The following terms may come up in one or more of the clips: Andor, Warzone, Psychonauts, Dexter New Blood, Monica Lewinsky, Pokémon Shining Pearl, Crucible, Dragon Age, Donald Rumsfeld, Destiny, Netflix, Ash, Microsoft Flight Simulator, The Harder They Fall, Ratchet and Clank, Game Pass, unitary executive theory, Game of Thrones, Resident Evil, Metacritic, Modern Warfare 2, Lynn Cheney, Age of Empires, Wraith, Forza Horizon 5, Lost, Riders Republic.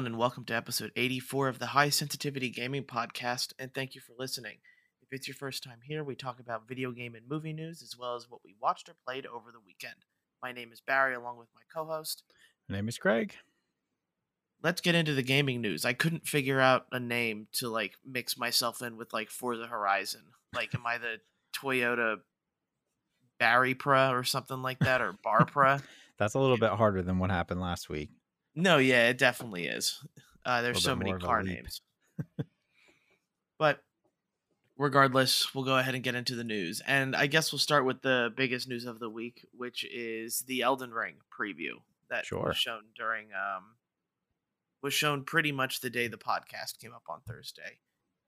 everyone, and welcome to episode 84 of the High Sensitivity Gaming Podcast, and thank you for listening. If it's your first time here, we talk about video game and movie news, as well as what we watched or played over the weekend. My name is Barry, along with my co-host. My name is Craig. Let's get into the gaming news. I couldn't figure out a name to, mix myself in with, Forza Horizon. Am I the Toyota Barrypra or something like that, or Barpra? That's a little bit harder than what happened last week. No, yeah, it definitely is. There's so many car names. But regardless, we'll go ahead and get into the news. And I guess we'll start with the biggest news of the week, which is the Elden Ring preview that was shown pretty much the day the podcast came up on Thursday.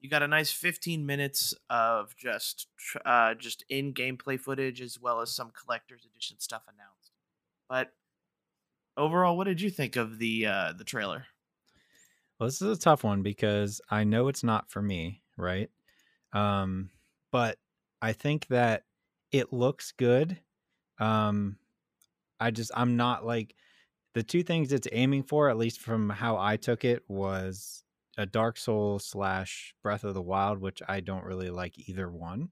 You got a nice 15 minutes of just in gameplay footage, as well as some collector's edition stuff announced. But overall, what did you think of the trailer? Well, this is a tough one because I know it's not for me, right? But I think that it looks good. I'm not the two things it's aiming for, at least from how I took it, was a Dark Souls / Breath of the Wild, which I don't really like either one.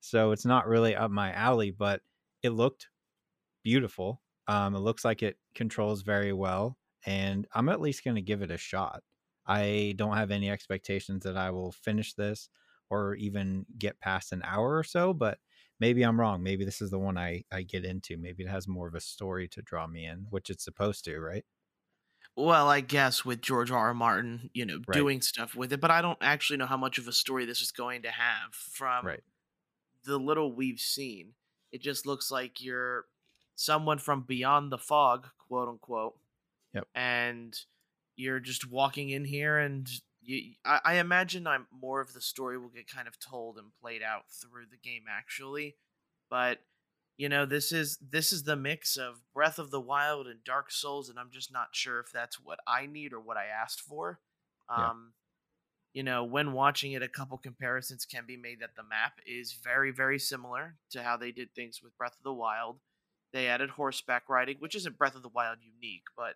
So it's not really up my alley, but it looked beautiful. It looks like it controls very well, and I'm at least going to give it a shot. I don't have any expectations that I will finish this or even get past an hour or so, but maybe I'm wrong. Maybe this is the one I get into. Maybe it has more of a story to draw me in, which it's supposed to, right? Well, I guess with George R. R. Martin, right, doing stuff with it, but I don't actually know how much of a story this is going to have from the little we've seen. It just looks like you're someone from beyond the fog, quote unquote. Yep. And you're just walking in here, and I imagine I'm more of the story will get kind of told and played out through the game actually. But this is the mix of Breath of the Wild and Dark Souls, and I'm just not sure if that's what I need or what I asked for. When watching it, a couple comparisons can be made that the map is very, very similar to how they did things with Breath of the Wild. They added horseback riding, which isn't Breath of the Wild unique, but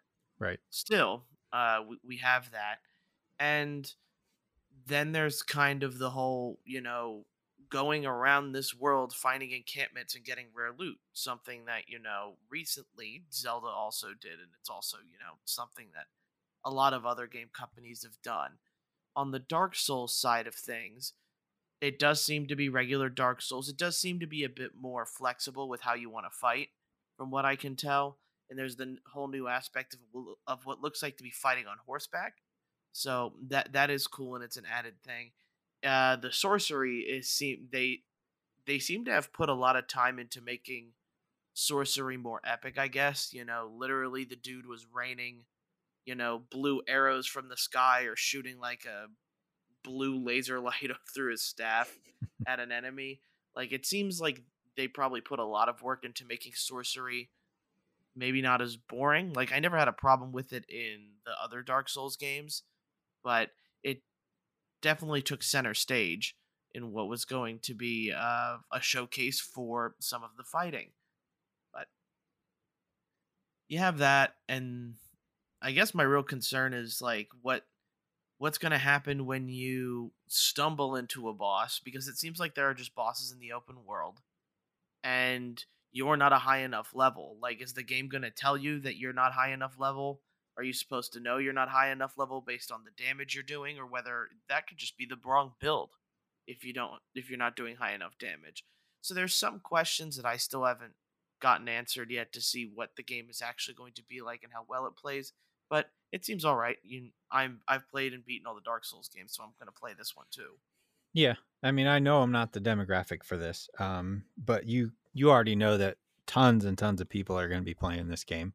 still, we have that. And then there's kind of the whole, going around this world, finding encampments and getting rare loot, something that, recently Zelda also did. And it's also, something that a lot of other game companies have done. On the Dark Souls side of things, it does seem to be regular Dark Souls. It does seem to be a bit more flexible with how you want to fight, from what I can tell. And there's the whole new aspect of what looks like to be fighting on horseback. So that is cool, and it's an added thing. The sorcery they seem to have put a lot of time into making sorcery more epic, I guess. Literally the dude was raining, blue arrows from the sky, or shooting a blue laser light up through his staff at an enemy. It seems like they probably put a lot of work into making sorcery maybe not as boring. I never had a problem with it in the other Dark Souls games, but it definitely took center stage in what was going to be a showcase for some of the fighting. But you have that, and I guess my real concern is what's going to happen when you stumble into a boss, because it seems like there are just bosses in the open world and you're not a high enough level. Is the game going to tell you that you're not high enough level? Are you supposed to know you're not high enough level based on the damage you're doing, or whether that could just be the wrong build if you're not doing high enough damage? So there's some questions that I still haven't gotten answered yet to see what the game is actually going to be like and how well it plays. But it seems all right. I've played and beaten all the Dark Souls games, so I'm going to play this one too. Yeah, I mean, I know I'm not the demographic for this, but you already know that tons and tons of people are going to be playing this game.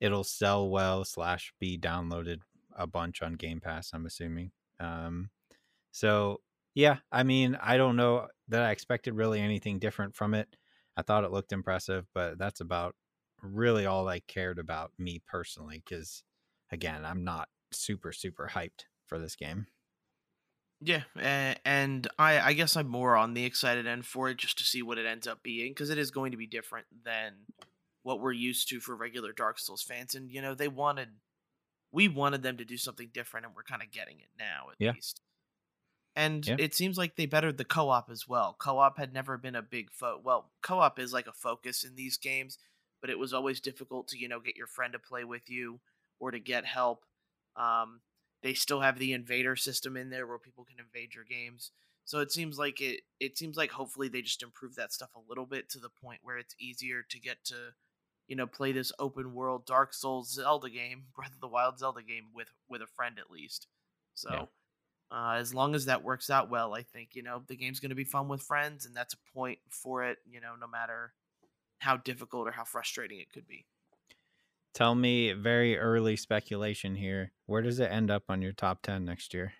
It'll sell well / be downloaded a bunch on Game Pass, I'm assuming. So yeah, I mean, I don't know that I expected really anything different from it. I thought it looked impressive, but that's about really all I cared about, me personally, because again, I'm not super, super hyped for this game. Yeah, and I guess I'm more on the excited end for it, just to see what it ends up being, because it is going to be different than what we're used to for regular Dark Souls fans. And they wanted we wanted them to do something different, and we're kind of getting it now, at least. And it seems like they bettered the co-op as well. Co-op had never been a big co-op is like a focus in these games, but it was always difficult to, you know, get your friend to play with you or to get help. They still have the invader system in there where people can invade your games. So it seems like hopefully they just improve that stuff a little bit to the point where it's easier to get to, you know, play this open world Dark Souls Zelda game, Breath of the Wild Zelda game with a friend at least. So as long as that works out well, I think, you know, the game's going to be fun with friends, and that's a point for it, you know, no matter how difficult or how frustrating it could be. Tell me, very early speculation here, where does it end up on your top 10 next year?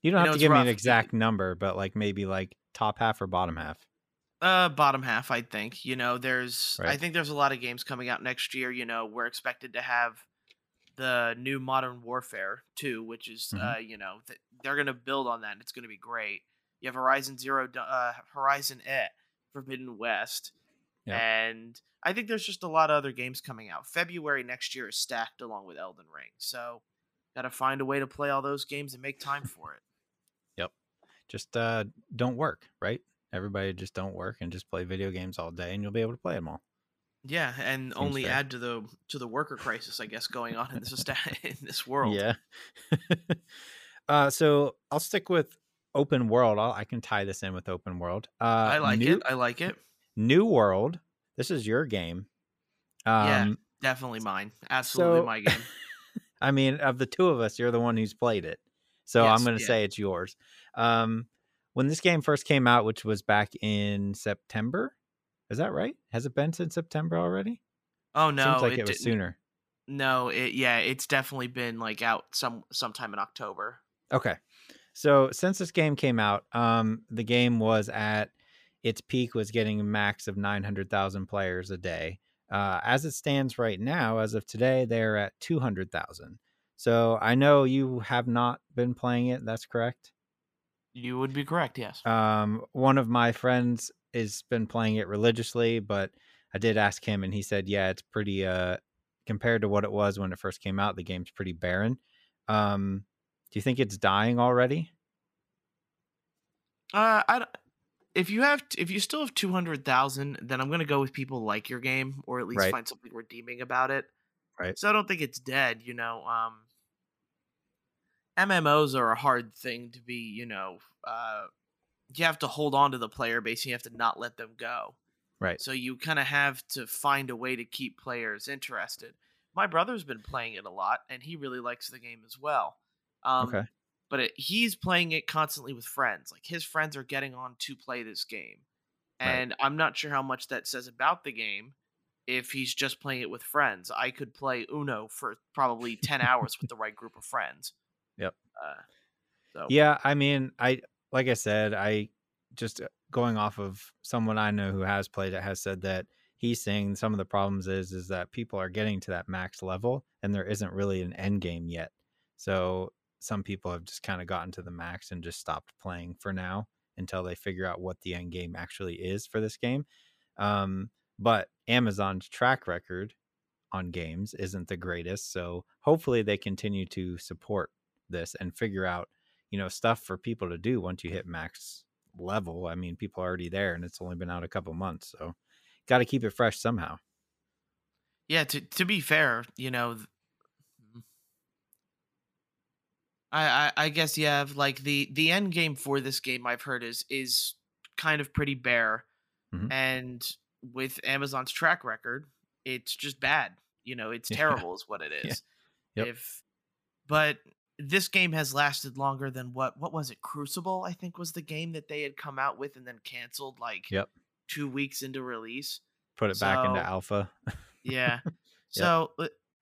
You don't have to give me an exact number, but like maybe like top half or bottom half. Bottom half, I think. You know, I think there's a lot of games coming out next year. You know, we're expected to have the new Modern Warfare 2, which is, you know, they're going to build on that, and it's going to be great. You have Forbidden West. Yeah. And I think there's just a lot of other games coming out. February next year is stacked along with Elden Ring. So got to find a way to play all those games and make time for it. Yep. Just don't work, right? Everybody just don't work and just play video games all day, and you'll be able to play them all. Yeah, and seems only fair. Add to the worker crisis, I guess, going on in this in this world. Yeah. So I'll stick with open world. I can tie this in with open world. I like it. New World. This is your game. Yeah, definitely mine. Absolutely my game. I mean, of the two of us, you're the one who's played it, so yes, I'm going to say it's yours. When this game first came out, which was back in September, is that right? Has it been since September already? Oh no, seems like it was sooner. No, it's definitely been like out sometime in October. Okay, so since this game came out, the game was at its peak, was getting a max of 900,000 players a day. As it stands right now, as of today, they're at 200,000. So I know you have not been playing it. That's correct. You would be correct, yes. One of my friends has been playing it religiously, but I did ask him, and he said, yeah, it's pretty, compared to what it was when it first came out, the game's pretty barren. Do you think it's dying already? If you still have 200,000, then I'm going to go with people like your game, or at least find something redeeming about it. Right. So I don't think it's dead, you know. MMOs are a hard thing to be, you know, you have to hold on to the player base, and you have to not let them go. Right. So you kind of have to find a way to keep players interested. My brother's been playing it a lot, and he really likes the game as well. Okay. But he's playing it constantly with friends. Like, his friends are getting on to play this game. And I'm not sure how much that says about the game if he's just playing it with friends. I could play Uno for probably 10 hours with the right group of friends. Yep. Yeah, I mean, like I said, I just going off of someone I know who has played it has said that he's saying some of the problems is that people are getting to that max level, and there isn't really an end game yet. So some people have just kind of gotten to the max and just stopped playing for now until they figure out what the end game actually is for this game. But Amazon's track record on games isn't the greatest. So hopefully they continue to support this and figure out, you know, stuff for people to do once you hit max level. I mean, people are already there, and it's only been out a couple months. So got to keep it fresh somehow. Yeah. To be fair, you know, I guess, yeah, like the end game for this game, I've heard, is kind of pretty bare. Mm-hmm. And with Amazon's track record, it's just bad. You know, it's terrible is what it is. Yeah. Yep. But this game has lasted longer than what was it? Crucible, I think, was the game that they had come out with and then canceled 2 weeks into release. Put it back into alpha. Yeah. So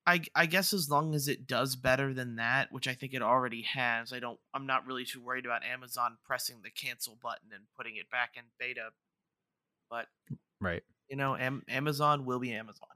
I guess as long as it does better than that, which I think it already has, I'm not really too worried about Amazon pressing the cancel button and putting it back in beta. But you know, Amazon will be Amazon.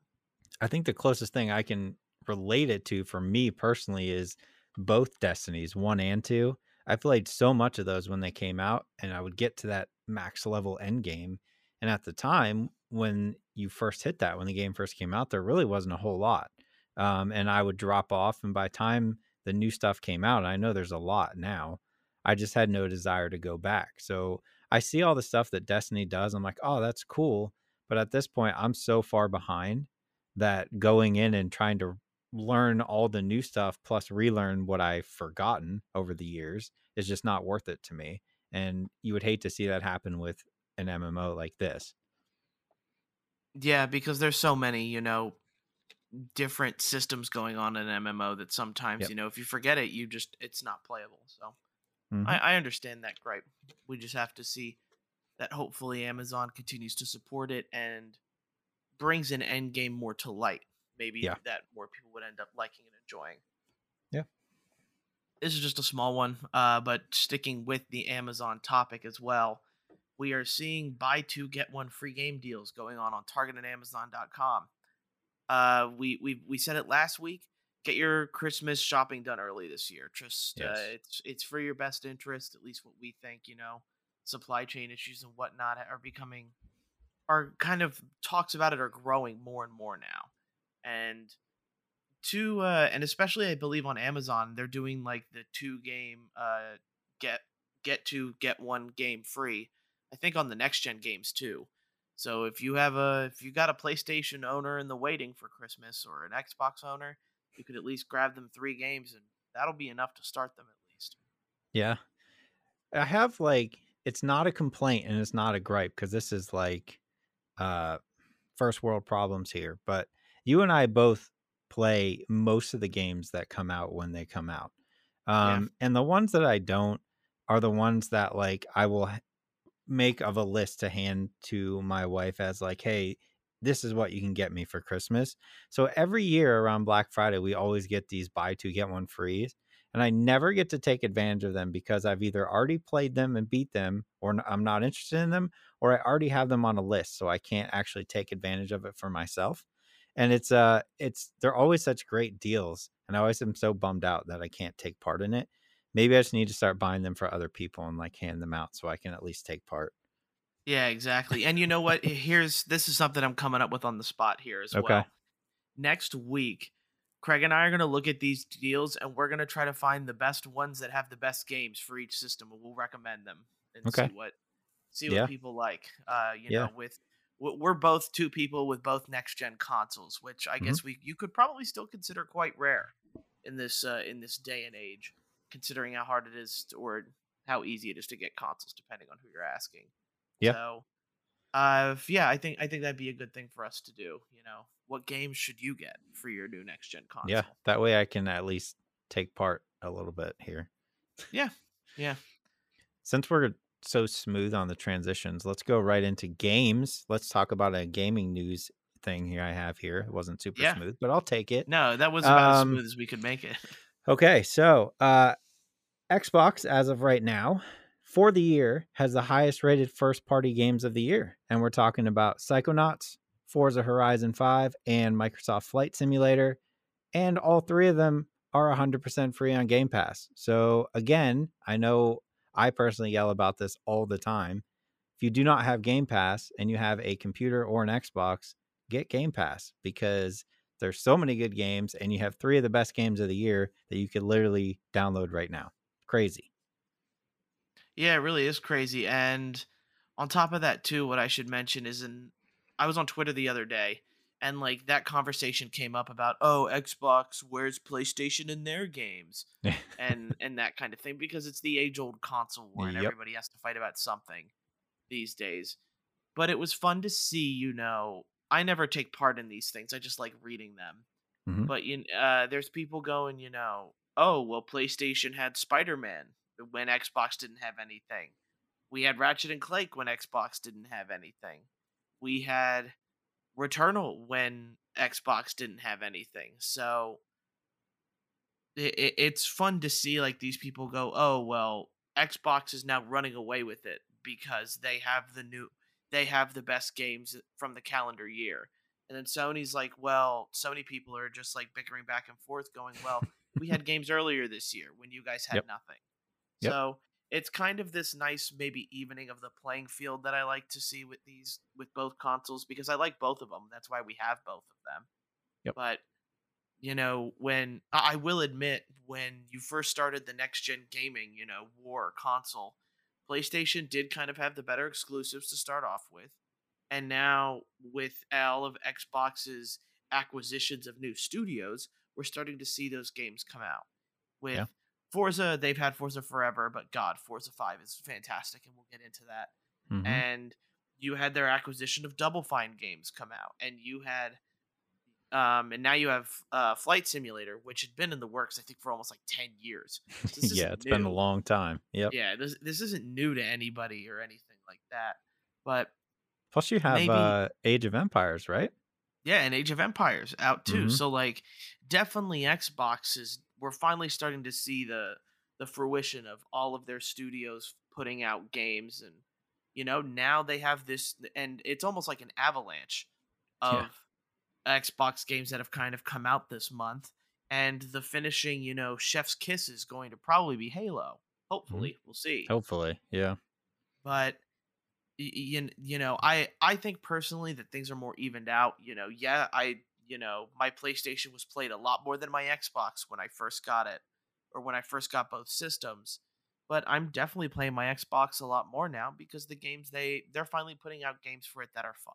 I think the closest thing I can relate it to for me personally is both Destinies 1 and 2. I played so much of those when they came out, and I would get to that max level end game. And at the time when the game first came out, there really wasn't a whole lot. and I would drop off. And by the time the new stuff came out, and I know there's a lot now, I just had no desire to go back. So I see all the stuff that Destiny does. I'm like, oh, that's cool. But at this point, I'm so far behind that going in and trying to learn all the new stuff plus relearn what I've forgotten over the years is just not worth it to me. And you would hate to see that happen with an MMO like this. Yeah, because there's so many, you know, different systems going on in an MMO that sometimes, you know, if you forget it, you just, it's not playable. So I understand that gripe. We just have to see that hopefully Amazon continues to support it and brings an end game more to light. Maybe that more people would end up liking and enjoying. Yeah. This is just a small one, but sticking with the Amazon topic as well, we are seeing buy two, get one free game deals going on Target and Amazon.com. We said it last week. Get your Christmas shopping done early this year. Just it's for your best interest, at least what we think. You know, supply chain issues and whatnot are kind of talks about it are growing more and more now. And and especially I believe on Amazon, they're doing like the two game get two, get one game free. I think on the next gen games too. So if you got a PlayStation owner in the waiting for Christmas or an Xbox owner, you could at least grab them three games and that'll be enough to start them at least. Yeah. I have it's not a complaint and it's not a gripe because this is first world problems here, but you and I both play most of the games that come out when they come out. And the ones that I don't are the ones that I will make of a list to hand to my wife as hey, this is what you can get me for Christmas. So every year around Black Friday, we always get these buy two, get one free. And I never get to take advantage of them because I've either already played them and beat them or I'm not interested in them, or I already have them on a list. So I can't actually take advantage of it for myself. And they're always such great deals. And I always am so bummed out that I can't take part in it. Maybe I just need to start buying them for other people and hand them out so I can at least take part. Yeah, exactly. And you know what? This is something I'm coming up with on the spot here as well. Next week, Craig and I are going to look at these deals and we're going to try to find the best ones that have the best games for each system. We'll recommend them and see what people like. We're both two people with both next-gen consoles, which I guess you could probably still consider quite rare in this day and age, considering how hard it is or how easy it is to get consoles, depending on who you're asking. Yeah. So, I think that'd be a good thing for us to do. You know, what games should you get for your new next-gen console? Yeah, that way I can at least take part a little bit here. Yeah, yeah. Since we're so smooth on the transitions, let's go right into games. Let's talk about a gaming news thing here I have here. It wasn't super smooth, but I'll take it. No, that was about as smooth as we could make it. Okay, so Xbox, as of right now, for the year, has the highest rated first-party games of the year. And we're talking about Psychonauts, Forza Horizon 5, and Microsoft Flight Simulator. And all three of them are 100% free on Game Pass. So, again, I know I personally yell about this all the time. If you do not have Game Pass and you have a computer or an Xbox, get Game Pass because there's so many good games, and you have three of the best games of the year that you could literally download right now. Crazy. Yeah, it really is crazy. And on top of that, too, what I should mention is I was on Twitter the other day, and that conversation came up about, oh, Xbox, where's PlayStation in their games? and that kind of thing, because it's the age-old console war, and everybody has to fight about something these days. But it was fun to see, I never take part in these things. I just like reading them. Mm-hmm. But there's people going, oh, well, PlayStation had Spider-Man when Xbox didn't have anything. We had Ratchet and Clank when Xbox didn't have anything. We had Returnal when Xbox didn't have anything. So it's fun to see these people go, oh, well, Xbox is now running away with it because they have they have the best games from the calendar year. And then Sony's well, so many people are just bickering back and forth going, well, we had games earlier this year when you guys had nothing. Yep. So it's kind of this nice, maybe evening of the playing field that I like to see with both consoles, because I like both of them. That's why we have both of them. Yep. But you know, when I will admit, when you first started the next gen gaming, you know, war console, PlayStation did kind of have the better exclusives to start off with. And now with all of Xbox's acquisitions of new studios, we're starting to see those games come out. With Forza, they've had Forza forever, but God, Forza 5 is fantastic, and we'll get into that. Mm-hmm. And you had their acquisition of Double Fine games come out, and you had, and now you have Flight Simulator, which had been in the works, I think, for almost like 10 years. So it's been a long time. Yep. Yeah, this isn't new to anybody or anything like that. But plus, you have Age of Empires, right? Yeah, and Age of Empires out too. Mm-hmm. So, like, definitely Xboxes, we're finally starting to see the fruition of all of their studios putting out games. And, you know, now they have this, and it's almost like an avalanche of Xbox games that have kind of come out this month. And the finishing, you know, chef's kiss is going to probably be Halo. Hopefully. Mm-hmm. We'll see. Hopefully, yeah. But, you know, I think personally that things are more evened out. You know, my PlayStation was played a lot more than my Xbox when I first got it, or when I first got both systems. But I'm definitely playing my Xbox a lot more now because the games they're finally putting out games for it that are fun.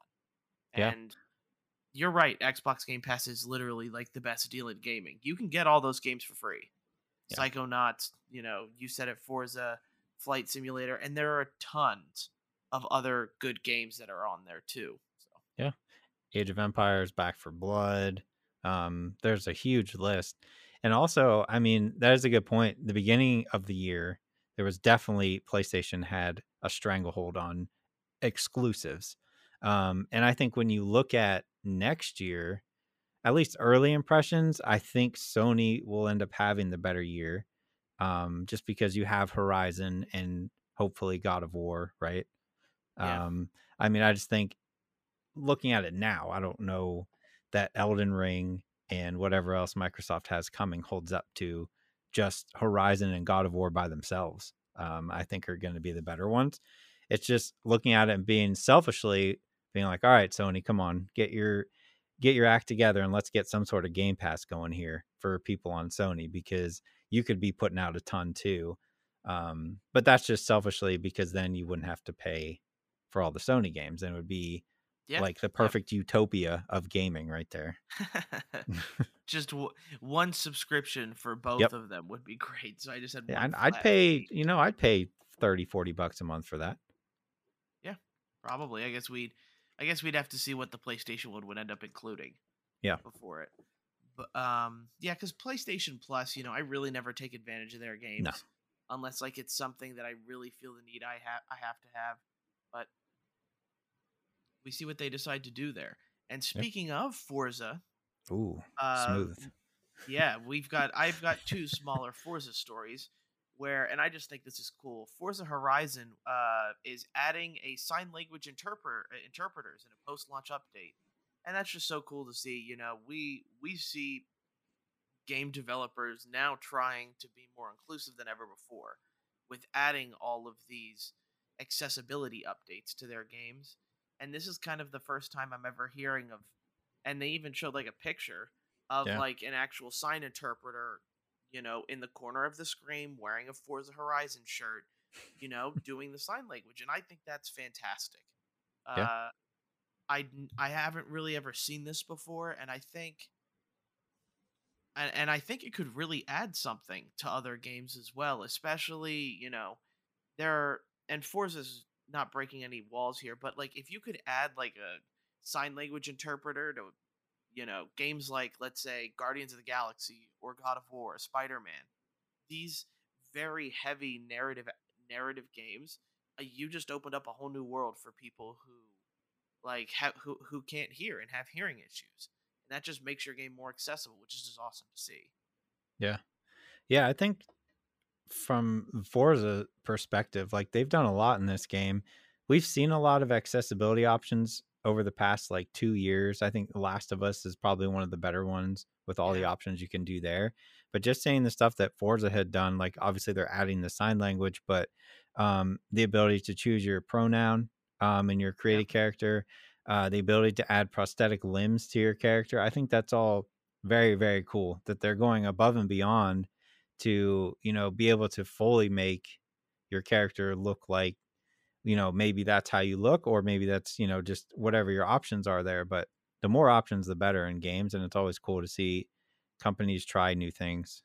Yeah. And you're right, Xbox Game Pass is literally like the best deal in gaming. You can get all those games for free. Yeah. Psychonauts, you know, you said it, Forza, Flight Simulator, and there are tons of other good games that are on there too. So. Yeah. Age of Empires, Back for Blood. There's a huge list. And also, I mean, that is a good point. The beginning of the year, there was definitely PlayStation had a stranglehold on exclusives. And I think when you look at next year, at least early impressions, I think Sony will end up having the better year, just because you have Horizon and hopefully God of War, right? Yeah. I mean, I just think, looking at it now, I don't know that Elden Ring and whatever else Microsoft has coming holds up to just Horizon and God of War by themselves. I think are going to be the better ones. It's just looking at it and being like, all right, Sony, come on, get your act together and let's get some sort of Game Pass going here for people on Sony, because you could be putting out a ton too. But that's just selfishly, because then you wouldn't have to pay for all the Sony games, and it would be like the perfect utopia of gaming right there. Just one subscription for both of them would be great. So I just had one. I'd pay $30-$40 a month for that. Yeah, probably. I guess we'd have to see what the PlayStation would end up including. Yeah. Before it. But because PlayStation Plus, you know, I really never take advantage of their games unless like it's something that I really feel the need I have to have. But we see what they decide to do there. And speaking of Forza, smooth. Yeah, I've got two smaller Forza stories where, and I just think this is cool. Forza Horizon is adding a sign language interpreters in a post-launch update, and that's just so cool to see. You know, we see game developers now trying to be more inclusive than ever before, with adding all of these accessibility updates to their games. And this is kind of the first time I'm ever hearing of, and they even showed like a picture of like an actual sign interpreter, you know, in the corner of the screen wearing a Forza Horizon shirt, you know, doing the sign language. And I think that's fantastic. Yeah. I haven't really ever seen this before. And I think it could really add something to other games as well, especially, you know, and Forza's not breaking any walls here, but like if you could add like a sign language interpreter to, you know, games like, let's say, Guardians of the Galaxy or God of War, Spider-Man, these very heavy narrative games, you just opened up a whole new world for people who like who can't hear and have hearing issues, and that just makes your game more accessible, which is just awesome to see. Yeah, I think from Forza perspective, like they've done a lot in this game. We've seen a lot of accessibility options over the past like 2 years. I think The Last of Us is probably one of the better ones with all the options you can do there. But just saying the stuff that Forza had done, like obviously they're adding the sign language, but the ability to choose your pronoun and your created character, the ability to add prosthetic limbs to your character. I think that's all very, very cool that they're going above and beyond to, you know, be able to fully make your character look like, you know, maybe that's how you look, or maybe that's, you know, just whatever your options are there. But the more options, the better in games. And it's always cool to see companies try new things.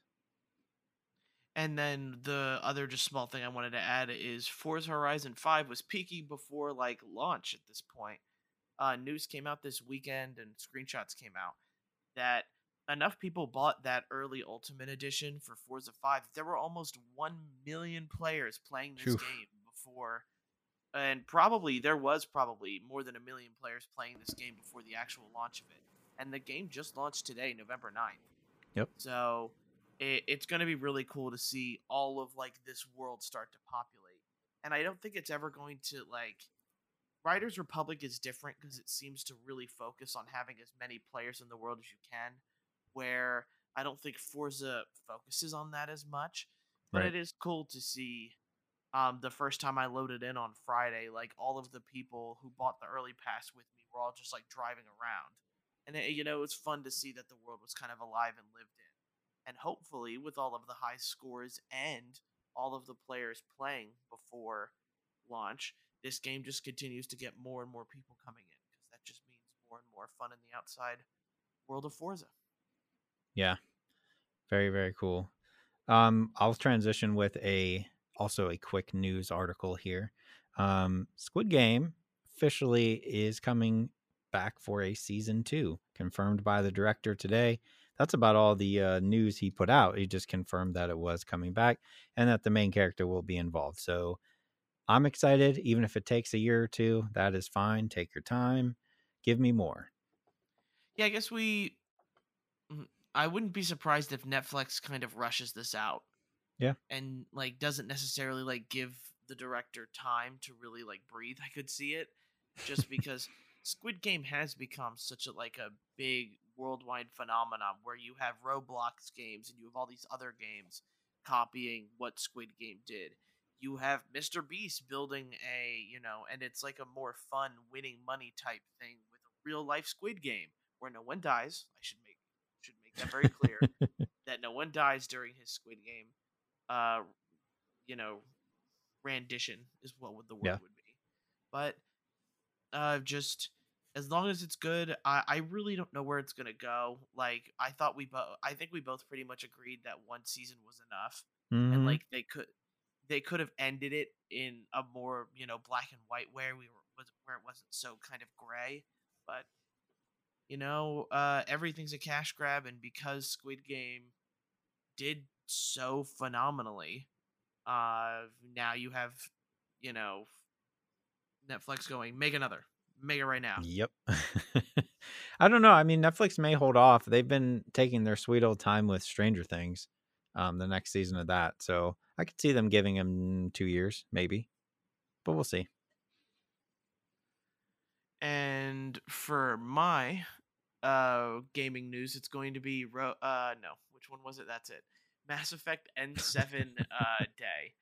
And then the other just small thing I wanted to add is Forza Horizon 5 was peaking before like launch at this point. News came out this weekend and screenshots came out that enough people bought that early Ultimate Edition for Forza 5. There were almost 1 million players playing this game before. And probably there was probably more than a million players playing this game before the actual launch of it. And the game just launched today, November 9th. Yep. So it's going to be really cool to see all of like this world start to populate. And I don't think it's ever going to like Riders Republic is different because it seems to really focus on having as many players in the world as you can, where I don't think Forza focuses on that as much, but it is cool to see. The first time I loaded in on Friday, like all of the people who bought the early pass with me were all just like driving around. And it, you know, it's fun to see that the world was kind of alive and lived in. And hopefully with all of the high scores and all of the players playing before launch, this game just continues to get more and more people coming in, because that just means more and more fun in the outside world of Forza. Yeah, very, very cool. I'll transition with also a quick news article here. Squid Game officially is coming back for a season 2, confirmed by the director today. That's about all the news he put out. He just confirmed that it was coming back and that the main character will be involved. So I'm excited. Even if it takes a year or two, that is fine. Take your time. Give me more. Yeah, I guess I wouldn't be surprised if Netflix kind of rushes this out. Yeah. And like doesn't necessarily like give the director time to really like breathe. I could see it just because Squid Game has become such a like a big worldwide phenomenon where you have Roblox games and you have all these other games copying what Squid Game did. You have Mr. Beast building a, you know, and it's like a more fun winning money type thing with a real life Squid Game where no one dies. I should make that very clear that no one dies during his Squid Game you know, rendition is what the word would be. But just as long as it's good, I really don't know where it's gonna go. Like I think we both pretty much agreed that one season was enough, and like they could have ended it in a more, you know, black and white where it wasn't so kind of gray. But you know, everything's a cash grab, and because Squid Game did so phenomenally, now you have, you know, Netflix going, make it right now. Yep. I don't know. I mean, Netflix may hold off. They've been taking their sweet old time with Stranger Things, the next season of that. So I could see them giving them 2 years, maybe, but we'll see. And for my gaming news, it's going to be which one was it? That's it. Mass Effect N7 day.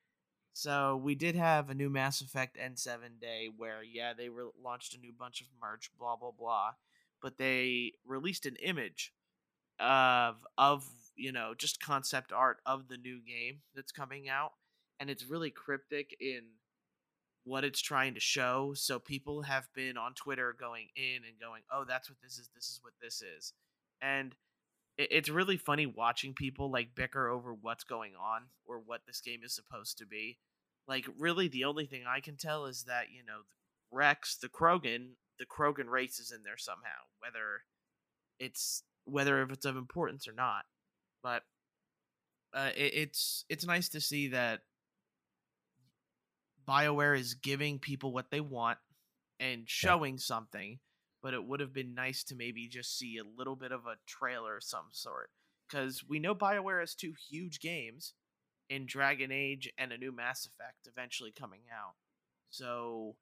So we did have a new Mass Effect N7 day where, they launched a new bunch of merch, blah, blah, blah. But they released an image of you know, just concept art of the new game that's coming out. And it's really cryptic in what it's trying to show. So people have been on Twitter going in and going, oh, that's what this is. This is what this is. And it's really funny watching people like bicker over what's going on or what this game is supposed to be. Like, really, the only thing I can tell is that, you know, Rex, the Krogan race is in there somehow, whether it's of importance or not. But it's nice to see that BioWare is giving people what they want and showing something. But it would have been nice to maybe just see a little bit of a trailer of some sort. Because we know BioWare has two huge games in Dragon Age and a new Mass Effect eventually coming out. So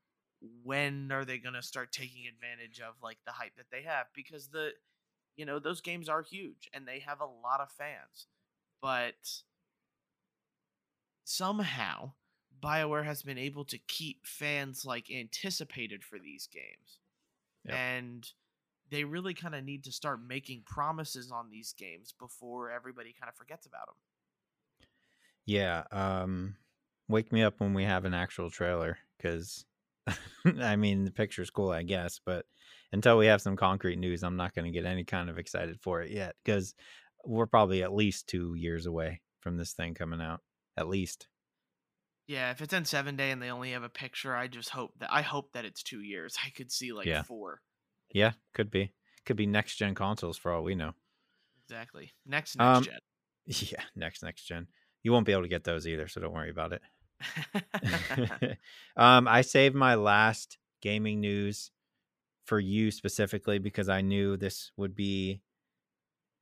when are they going to start taking advantage of like the hype that they have? Because those games are huge and they have a lot of fans. But somehow BioWare has been able to keep fans like anticipated for these games. Yep. And they really kind of need to start making promises on these games before everybody kind of forgets about them. Yeah. Wake me up when we have an actual trailer, because I mean, the picture's cool, I guess, but until we have some concrete news, I'm not going to get any kind of excited for it yet, because we're probably at least 2 years away from this thing coming out, at least. Yeah, if it's in 7 day and they only have a picture, I just hope that it's 2 years. I could see like 4. Yeah, could be. Could be next gen consoles for all we know. Exactly. Next gen. Yeah, next gen. You won't be able to get those either, so don't worry about it. I saved my last gaming news for you specifically because I knew this would be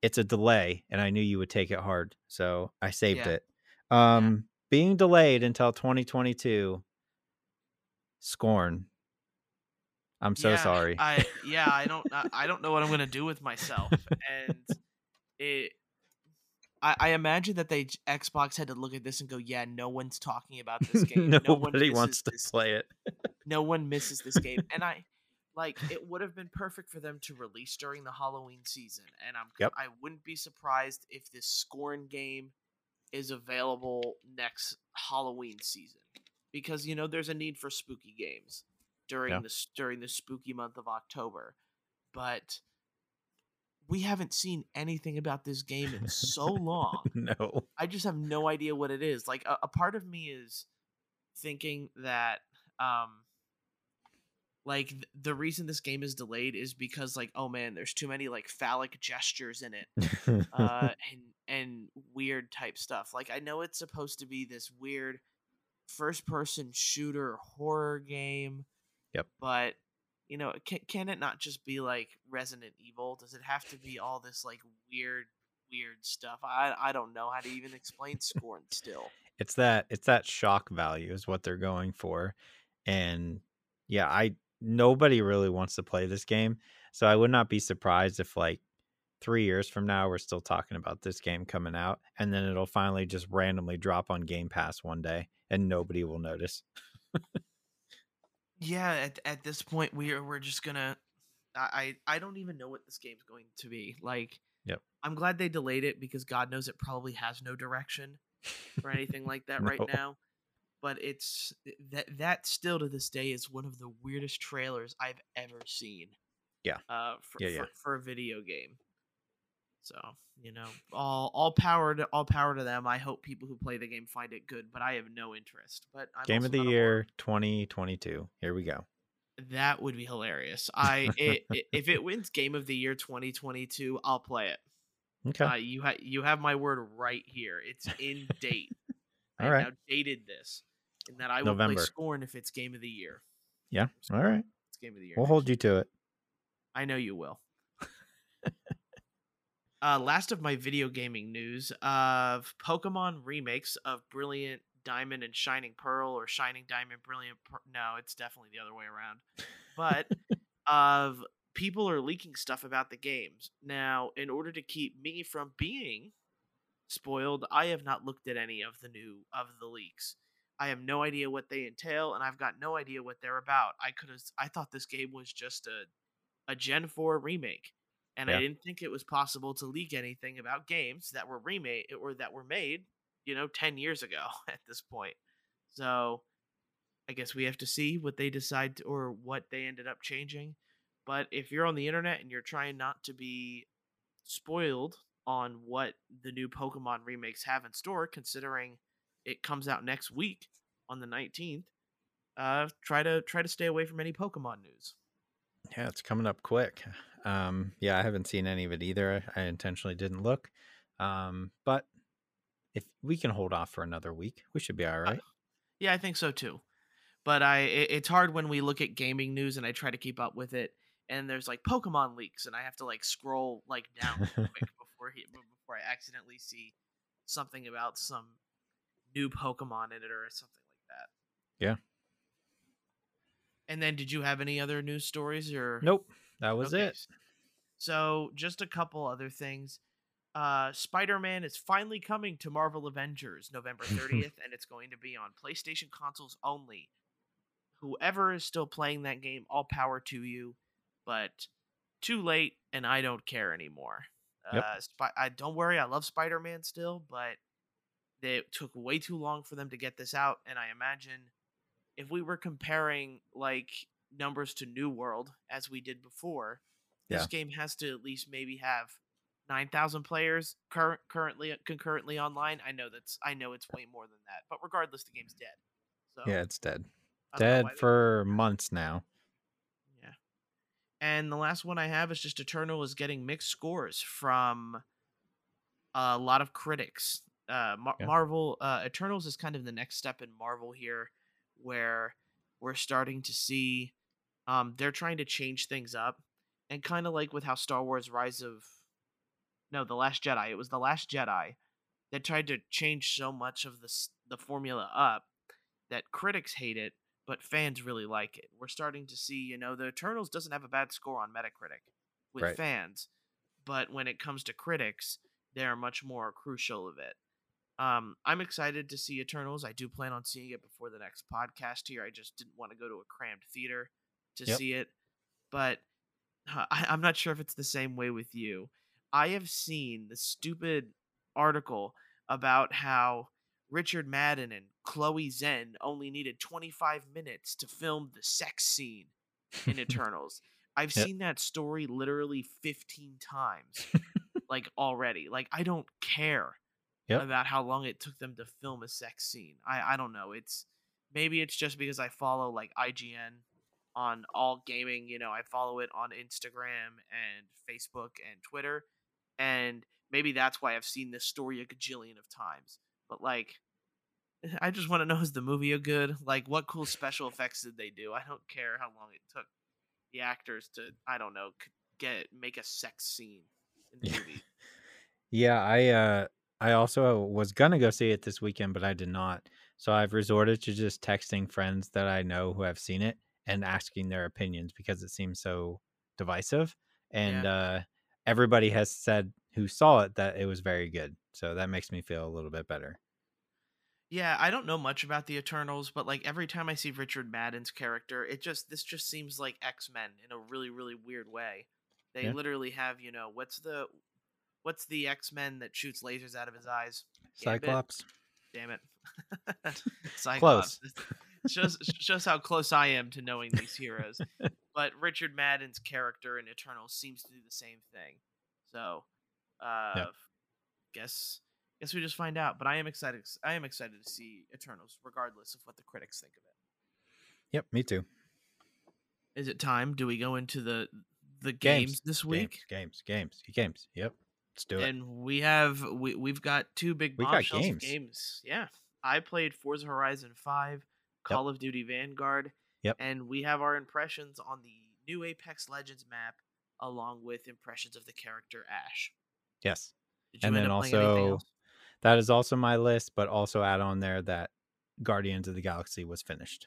it's a delay and I knew you would take it hard. So I saved it. Being delayed until 2022, Scorn. I'm so sorry. I don't know what I'm going to do with myself. And I imagine that Xbox had to look at this and go, yeah, no one's talking about this game. Nobody wants to play it. No one misses this game. And it would have been perfect for them to release during the Halloween season. And I wouldn't be surprised if this Scorn game is available next Halloween season, because you know there's a need for spooky games during the spooky month of October, but we haven't seen anything about this game in so long. No, I just have no idea what it is. Like a part of me is thinking that the reason this game is delayed is because oh man, there's too many phallic gestures in it, and weird type stuff. I know it's supposed to be this weird first person shooter horror game. Yep. But you know, can it not just be like Resident Evil? Does it have to be all this weird stuff? I don't know how to even explain Scorn still. It's that shock value is what they're going for. And yeah, nobody really wants to play this game. So I would not be surprised if 3 years from now we're still talking about this game coming out, and then it'll finally just randomly drop on Game Pass one day and nobody will notice. Yeah, at this point we're just gonna I don't even know what this game's going to be. Yep. I'm glad they delayed it because God knows it probably has no direction or anything like that. No. Right now. But it's that still to this day is one of the weirdest trailers I've ever seen. Yeah. For a video game. So, you know, all power to them. I hope people who play the game find it good, but I have no interest. But Game of the Year 2022. Here we go. That would be hilarious. If it wins Game of the Year 2022, I'll play it. Okay. You have my word right here. It's in date. All right. I now dated this, and that I will play Scorn if it's Game of the Year. Yeah. Scorn, all right. It's Game of the Year. We'll hold you to it. I know you will. Last of my video gaming news of Pokemon remakes of Brilliant Diamond and Shining Pearl, or Shining Diamond, Brilliant Pearl. No, it's definitely the other way around. But of people are leaking stuff about the games. Now, in order to keep me from being spoiled, I have not looked at any of the leaks. I have no idea what they entail, and I've got no idea what they're about. I thought this game was just a Gen 4 remake. And I didn't think it was possible to leak anything about games that were remade or that were made, 10 years ago at this point. So I guess we have to see what they decide or what they ended up changing. But if you're on the internet and you're trying not to be spoiled on what the new Pokemon remakes have in store, considering it comes out next week on the 19th, try to stay away from any Pokemon news. Yeah, it's coming up quick. I haven't seen any of it either. I intentionally didn't look. But if we can hold off for another week, we should be all right. I think so too. But it's hard when we look at gaming news and I try to keep up with it, and there's Pokemon leaks, and I have to scroll down quick before I accidentally see something about some new Pokemon in it or something like that. Yeah. And then did you have any other news stories or? Nope. That was it. So just a couple other things. Spider-Man is finally coming to Marvel Avengers November 30th, and it's going to be on PlayStation consoles only. Whoever is still playing that game, all power to you. But too late, and I don't care anymore. Yep. I don't worry, I love Spider-Man still, but it took way too long for them to get this out, and I imagine if we were comparing like numbers to New World as we did before, this game has to at least maybe have 9,000 players concurrently online. I know it's way more than that, but regardless, the game's dead. So, yeah, it's dead. Dead for months now. Yeah. And the last one I have is just Eternal is getting mixed scores from a lot of critics. Marvel Eternals is kind of the next step in Marvel here, where we're starting to see they're trying to change things up, and kind of like with how Star Wars The Last Jedi. It was The Last Jedi that tried to change so much of the formula up that critics hate it, but fans really like it. We're starting to see, the Eternals doesn't have a bad score on Metacritic with fans, but when it comes to critics, they're much more crucial of it. I'm excited to see Eternals. I do plan on seeing it before the next podcast here. I just didn't want to go to a crammed theater to see it, but I'm not sure if it's the same way with you. I have seen the stupid article about how Richard Madden and Chloe Zheng only needed 25 minutes to film the sex scene in Eternals. I've seen that story literally 15 times already. I don't care about how long it took them to film a sex scene. I don't know. Maybe it's just because I follow IGN on all gaming. I follow it on Instagram and Facebook and Twitter, and maybe that's why I've seen this story a gajillion of times. But I just want to know, is the movie good? What cool special effects did they do? I don't care how long it took the actors to make a sex scene in the movie. Yeah, I also was gonna go see it this weekend, but I did not. So I've resorted to just texting friends that I know who have seen it and asking their opinions because it seems so divisive. And everybody has said who saw it that it was very good. So that makes me feel a little bit better. Yeah, I don't know much about the Eternals, but every time I see Richard Madden's character, this seems like X-Men in a really, really weird way. They literally have, what's the X-Men that shoots lasers out of his eyes? Cyclops. Damn it. Cyclops. Shows how close I am to knowing these heroes. But Richard Madden's character in Eternals seems to do the same thing. So, guess we just find out. But I am excited. I am excited to see Eternals, regardless of what the critics think of it. Yep, me too. Is it time? Do we go into the games this week? Games. Yep, let's do it. And we've got two big bombshells of games. Yeah, I played Forza Horizon 5, Call of Duty Vanguard. Yep, and we have our impressions on the new Apex Legends map, along with impressions of the character Ash. Yes. And then also, that is also my list, but also add on there that Guardians of the Galaxy was finished.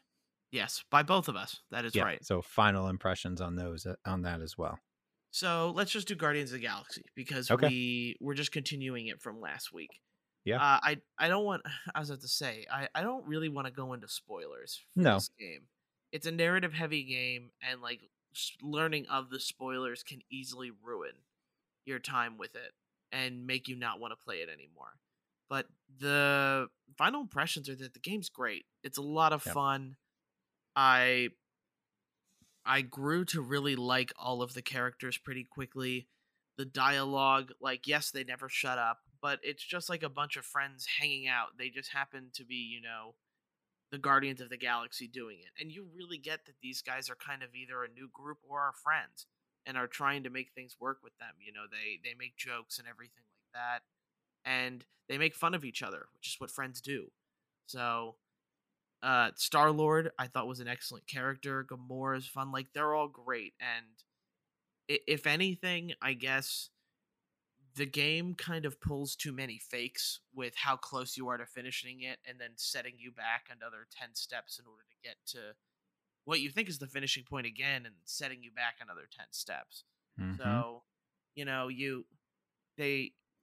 Yes, by both of us. That is right. So final impressions on those, on that as well. So let's just do Guardians of the Galaxy because we're just continuing it from last week. Yeah. I don't really want to go into spoilers for this game. It's a narrative heavy game, and learning of the spoilers can easily ruin your time with it and make you not want to play it anymore. But the final impressions are that the game's great. It's a lot of fun. I grew to really like all of the characters pretty quickly. The dialogue, yes, they never shut up, but it's just a bunch of friends hanging out. They just happen to be, the Guardians of the Galaxy doing it. And you really get that these guys are kind of either a new group or are friends and are trying to make things work with them. They make jokes and everything like that. And they make fun of each other, which is what friends do. So Star-Lord, I thought, was an excellent character. Gamora is fun. They're all great. And if anything, I guess the game kind of pulls too many fakes with how close you are to finishing it and then setting you back another 10 steps in order to get to what you think is the finishing point again and setting you back another 10 steps. Mm-hmm. So,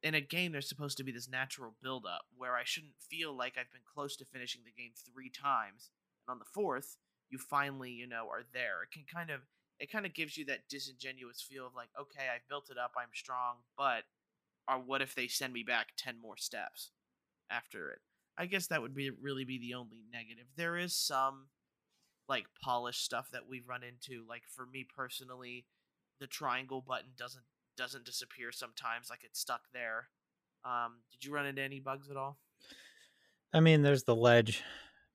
in a game, there's supposed to be this natural buildup where I shouldn't feel like I've been close to finishing the game 3 times. And on the 4th, you finally, are there. It can kind of it kind of gives you that disingenuous feel of like, okay, I've built it up, I'm strong, but what if they send me back 10 more steps after it? I guess that would be really be the only negative. There is some like polished stuff that we've run into. Like for me personally, the triangle button doesn't disappear sometimes, like it's stuck there. Did you run into any bugs at all? I mean, there's the ledge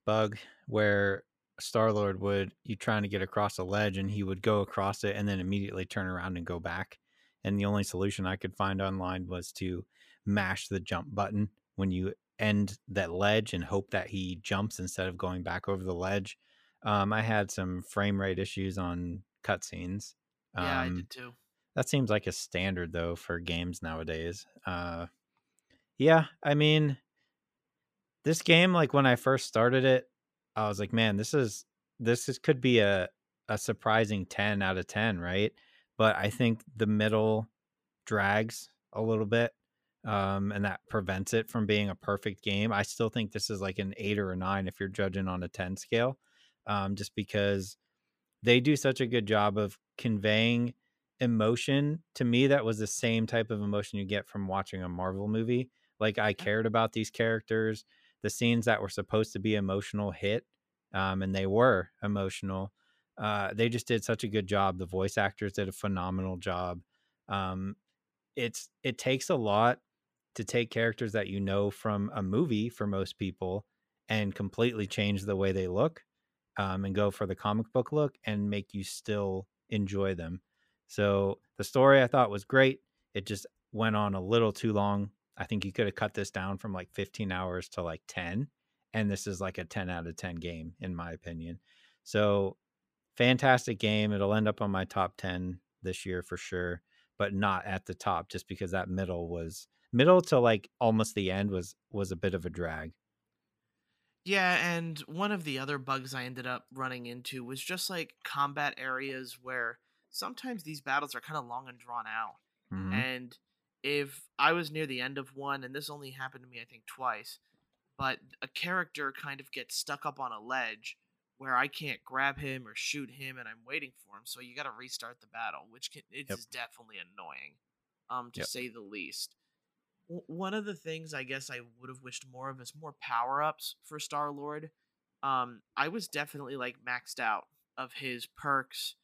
bug where Star-Lord would, you trying to get across a ledge and he would go across it and then immediately turn around and go back. And the only solution I could find online was to mash the jump button when you end that ledge and hope that he jumps instead of going back over the ledge. I had some frame rate issues on cutscenes. Yeah, I did too. That seems like a standard though for games nowadays. Yeah, I mean, this game, like when I first started it, I was like, man, this could be a surprising 10 out of 10, right? But I think the middle drags a little bit, and that prevents it from being a perfect game. I still think this is like an 8 or a 9 if you're judging on a 10 scale, just because they do such a good job of conveying emotion. To me, that was the same type of emotion you get from watching a Marvel movie. Like, I cared about these characters. The scenes that were supposed to be emotional hit, and they were emotional. They just did such a good job. The voice actors did a phenomenal job. It takes a lot to take characters that you know from a movie for most people and completely change the way they look, and go for the comic book look and make you still enjoy them. So the story I thought was great. It just went on a little too long. I think you could have cut this down from like 15 hours to like 10. And this is like a 10 out of 10 game, in my opinion. So fantastic game. It'll end up on my top 10 this year for sure, but not at the top, just because that middle to like almost the end was a bit of a drag. Yeah. And one of the other bugs I ended up running into was just like combat areas where sometimes these battles are kind of long and drawn out. Mm-hmm. And if I was near the end of one, and this only happened to me, I think twice, but a character kind of gets stuck up on a ledge where I can't grab him or shoot him, and I'm waiting for him. So you got to restart the battle, which is definitely annoying, to say the least. One of the things I guess I would have wished more of is more power-ups for Star-Lord. I was definitely like maxed out of his perks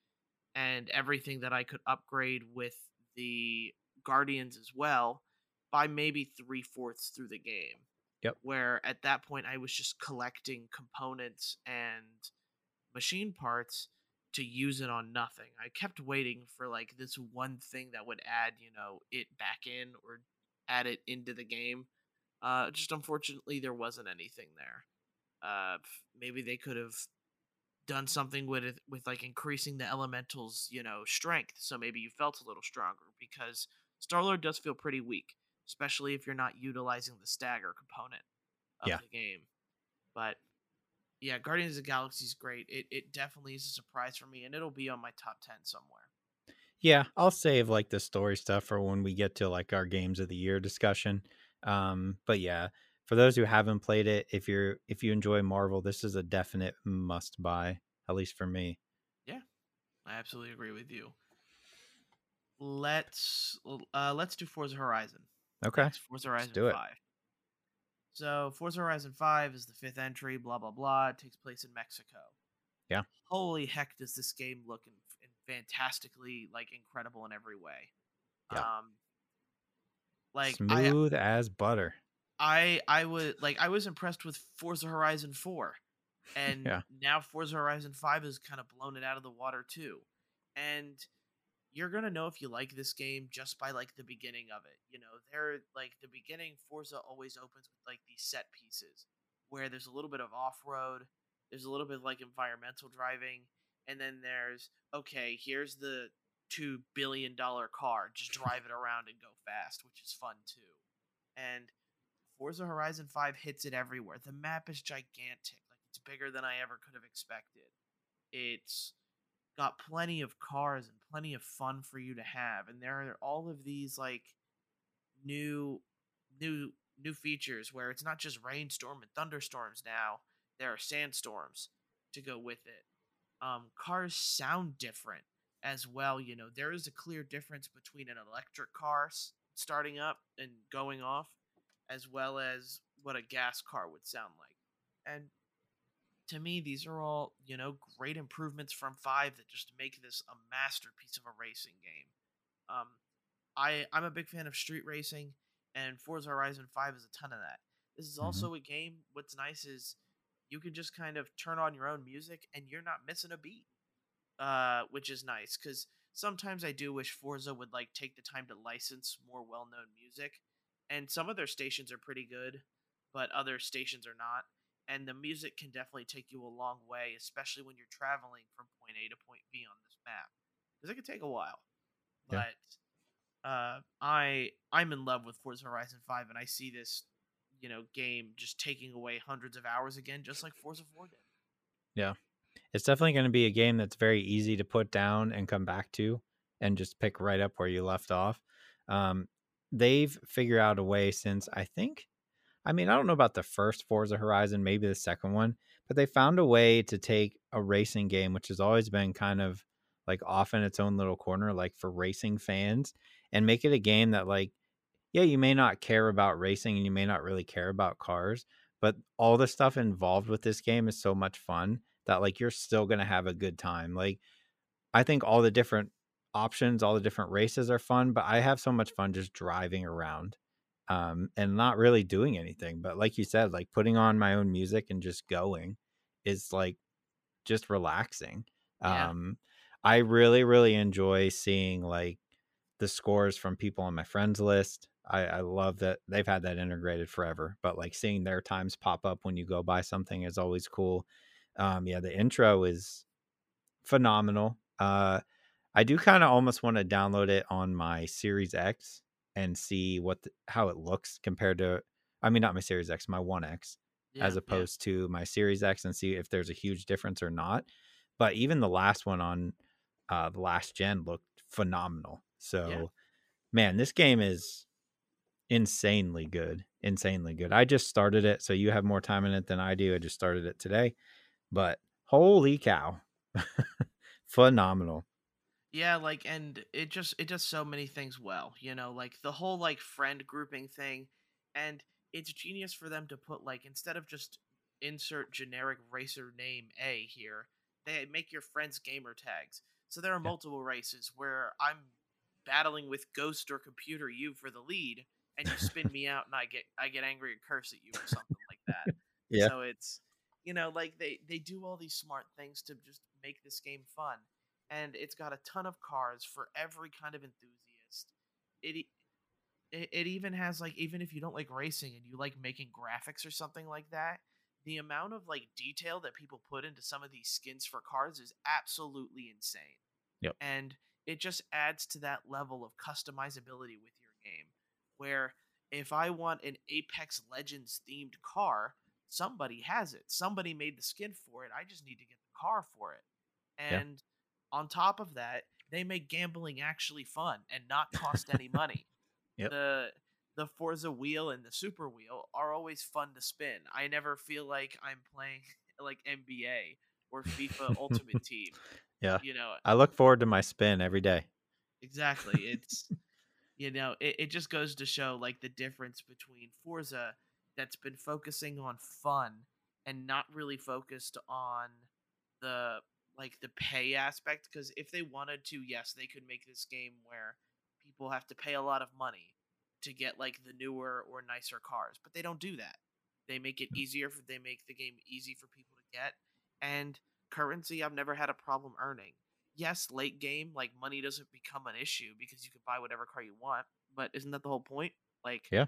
and everything that I could upgrade with the Guardians as well by maybe 3/4 through the game. Yep. Where at that point I was just collecting components and machine parts to use it on nothing. I kept waiting for like this one thing that would add, you know, it back in or add it into the game. Just unfortunately there wasn't anything there. Maybe they could have done something with it, with like increasing the elemental's, you know, strength. So maybe you felt a little stronger, because Star-Lord does feel pretty weak, especially if you're not utilizing the stagger component of the game. But yeah, Guardians of the Galaxy is great. It definitely is a surprise for me, and it'll be on my top 10 somewhere. Yeah, I'll save like the story stuff for when we get to like our games of the year discussion. But yeah, for those who haven't played it, if you enjoy Marvel, this is a definite must buy, at least for me. Yeah, I absolutely agree with you. Let's do Forza Horizon. Okay. Next, Forza Horizon 5. So Forza Horizon 5 is the 5th entry, blah, blah, blah. It takes place in Mexico. Yeah. Holy heck, does this game look fantastically, like, incredible in every way. Yeah. Like, smooth as butter. I was impressed with Forza Horizon 4. And now Forza Horizon 5 has kind of blown it out of the water, too. And you're going to know if you like this game just by like the beginning of it. You know, the beginning Forza always opens with like these set pieces where there's a little bit of off-road. There's a little bit of like environmental driving. And then there's, okay, here's the $2 billion car. Just drive it around and go fast, which is fun too. And Forza Horizon 5 hits it everywhere. The map is gigantic. Like, it's bigger than I ever could have expected. It's got plenty of cars and plenty of fun for you to have, and there are all of these like new features where it's not just rainstorm and thunderstorms. Now there are sandstorms to go with it. Cars sound different. as well. You know, there is a clear difference between an electric car starting up and going off, as well as what a gas car would sound like. And to me, these are all, you know, great improvements from 5 that just make this a masterpiece of a racing game. I'm a big fan of street racing, and Forza Horizon 5 is a ton of that. This is also a game. What's nice is you can just kind of turn on your own music and you're not missing a beat, which is nice, because sometimes I do wish Forza would like take the time to license more well-known music. And some of their stations are pretty good, but other stations are not. And the music can definitely take you a long way, especially when you're traveling from point A to point B on this map, because it could take a while. Yeah. But I'm in love with Forza Horizon 5, and I see this, you know, game just taking away hundreds of hours again, just like Forza 4 did. Yeah, it's definitely going to be a game that's very easy to put down and come back to, and just pick right up where you left off. They've figured out a way since, I think, I mean, I don't know about the first Forza Horizon, maybe the second one, but they found a way to take a racing game, which has always been kind of like off in its own little corner, like for racing fans, and make it a game that, like, yeah, you may not care about racing and you may not really care about cars, but all the stuff involved with this game is so much fun that, like, you're still going to have a good time. Like, I think all the different options, all the different races are fun, but I have so much fun just driving around. And not really doing anything, but like you said, like putting on my own music and just going is like just relaxing. Yeah. I really enjoy seeing like the scores from people on my friends list. I love that they've had that integrated forever, but like seeing their times pop up when you go buy something is always cool. Yeah, the intro is phenomenal. I do kind of almost want to download it on my Series X and see what how it looks compared to, I mean, not my Series X, my One X, as opposed to my Series X, and see if there's a huge difference or not. But even the last one on the last gen looked phenomenal. So, man, this game is insanely good, insanely good. I just started it, so you have more time in it than I do. I just started it today, but holy cow, phenomenal. Yeah, like, and it does so many things well, you know, like the whole like friend grouping thing, and it's genius for them to put, like, instead of just insert generic racer name A here, they make your friends gamer tags. So there are multiple races where I'm battling with Ghost or Computer U for the lead, and you spin me out, and I get angry and curse at you or something like that. Yeah. So it's, you know, like they do all these smart things to just make this game fun. And it's got a ton of cars for every kind of enthusiast. It even has, like, even if you don't like racing and you like making graphics or something like that, the amount of, like, detail that people put into some of these skins for cars is absolutely insane. Yep. And it just adds to that level of customizability with your game, where if I want an Apex Legends themed car, somebody has it. Somebody made the skin for it. I just need to get the car for it. And... yeah. On top of that, they make gambling actually fun and not cost any money. Yep. The Forza wheel and the Super wheel are always fun to spin. I never feel like I'm playing like NBA or FIFA Ultimate Team. Yeah, you know, I look forward to my spin every day. Exactly. It's you know, it just goes to show like the difference between Forza that's been focusing on fun and not really focused on the like the pay aspect, because if they wanted to, yes, they could make this game where people have to pay a lot of money to get like the newer or nicer cars, but they don't do that. They make it easier for, they make the game easy for people to get, and currency I've never had a problem earning. Yes, late game, like money doesn't become an issue because you can buy whatever car you want, but isn't that the whole point? Like, yeah,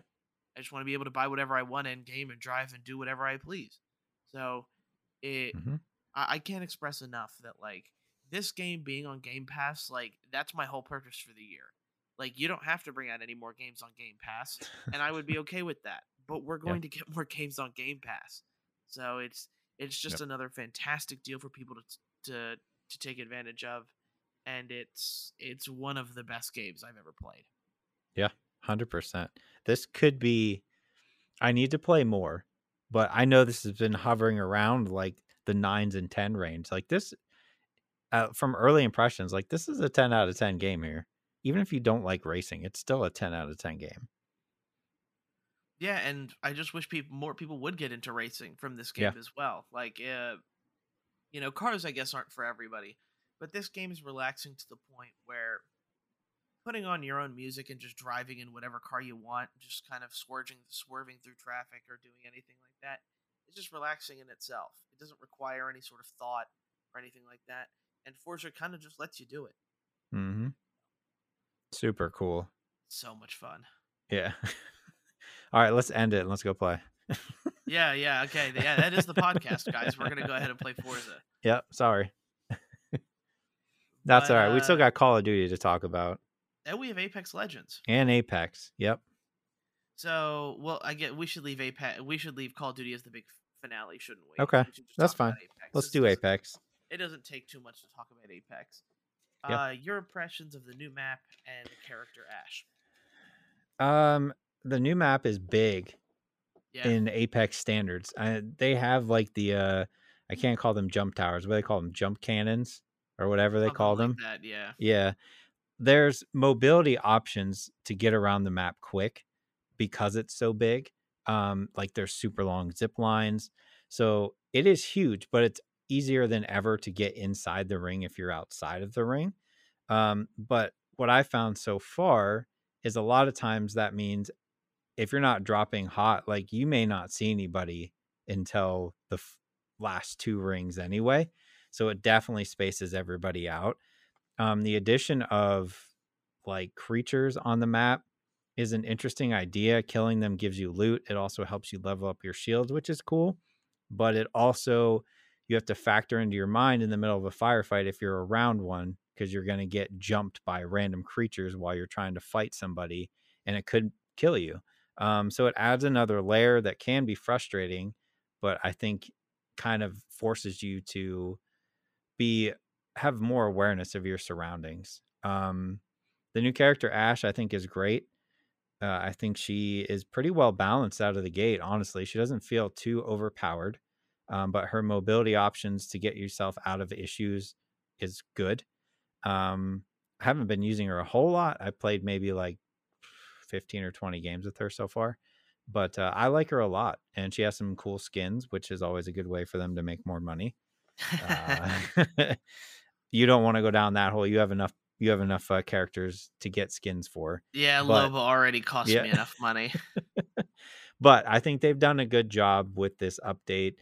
I just want to be able to buy whatever I want in game and drive and do whatever I please. So it, I can't express enough that, like, this game being on Game Pass, like, that's my whole purpose for the year. Like, you don't have to bring out any more games on Game Pass, and I would be okay with that. But we're going to get more games on Game Pass. So it's just another fantastic deal for people to take advantage of, and it's one of the best games I've ever played. Yeah, 100%. This could be... I need to play more, but I know this has been hovering around, like, the 9s and 10 range. Like this, from early impressions, like this is a 10 out of 10 game here. Even if you don't like racing, it's still a 10 out of 10 game. Yeah, and I just wish more people would get into racing from this game as well. Like, you know, cars, I guess, aren't for everybody. But this game is relaxing to the point where putting on your own music and just driving in whatever car you want, just kind of swerving through traffic or doing anything like that, it's just relaxing in itself. It doesn't require any sort of thought or anything like that. And Forza kind of just lets you do it. Mm-hmm. Super cool. So much fun. Yeah. All right, let's end it and let's go play. Yeah. Okay. Yeah, that is the podcast, guys. We're going to go ahead and play Forza. Yep. Sorry. That's all right. We still got Call of Duty to talk about. And we have Apex Legends. And Apex. Yep. So, well, I get we should leave Apex. We should leave Call of Duty as the big finale, shouldn't we? Okay. We that's fine. Let's do Apex. It doesn't take too much to talk about Apex. Yep. Your impressions of the new map and the character Ash. The new map is big in Apex standards. They have like the, I can't call them jump towers, but they call them jump cannons or whatever they call them. Like that, yeah. Yeah. There's mobility options to get around the map quick because it's so big. Like there's super long zip lines. So it is huge, but it's easier than ever to get inside the ring if you're outside of the ring. But what I found so far is a lot of times that means if you're not dropping hot, like you may not see anybody until the last two rings anyway. So it definitely spaces everybody out. The addition of like creatures on the map is an interesting idea. Killing them gives you loot. It also helps you level up your shields, which is cool. But it also, you have to factor into your mind in the middle of a firefight if you're around one, because you're going to get jumped by random creatures while you're trying to fight somebody and it could kill you. So it adds another layer that can be frustrating, but I think kind of forces you to have more awareness of your surroundings. The new character Ash, I think, is great. I think she is pretty well balanced out of the gate. Honestly, she doesn't feel too overpowered, but her mobility options to get yourself out of issues is good. I haven't been using her a whole lot. I played maybe like 15 or 20 games with her so far, but I like her a lot, and she has some cool skins, which is always a good way for them to make more money. You don't want to go down that hole. You have enough characters to get skins for. Yeah, but Loba already cost me enough money. But I think they've done a good job with this update.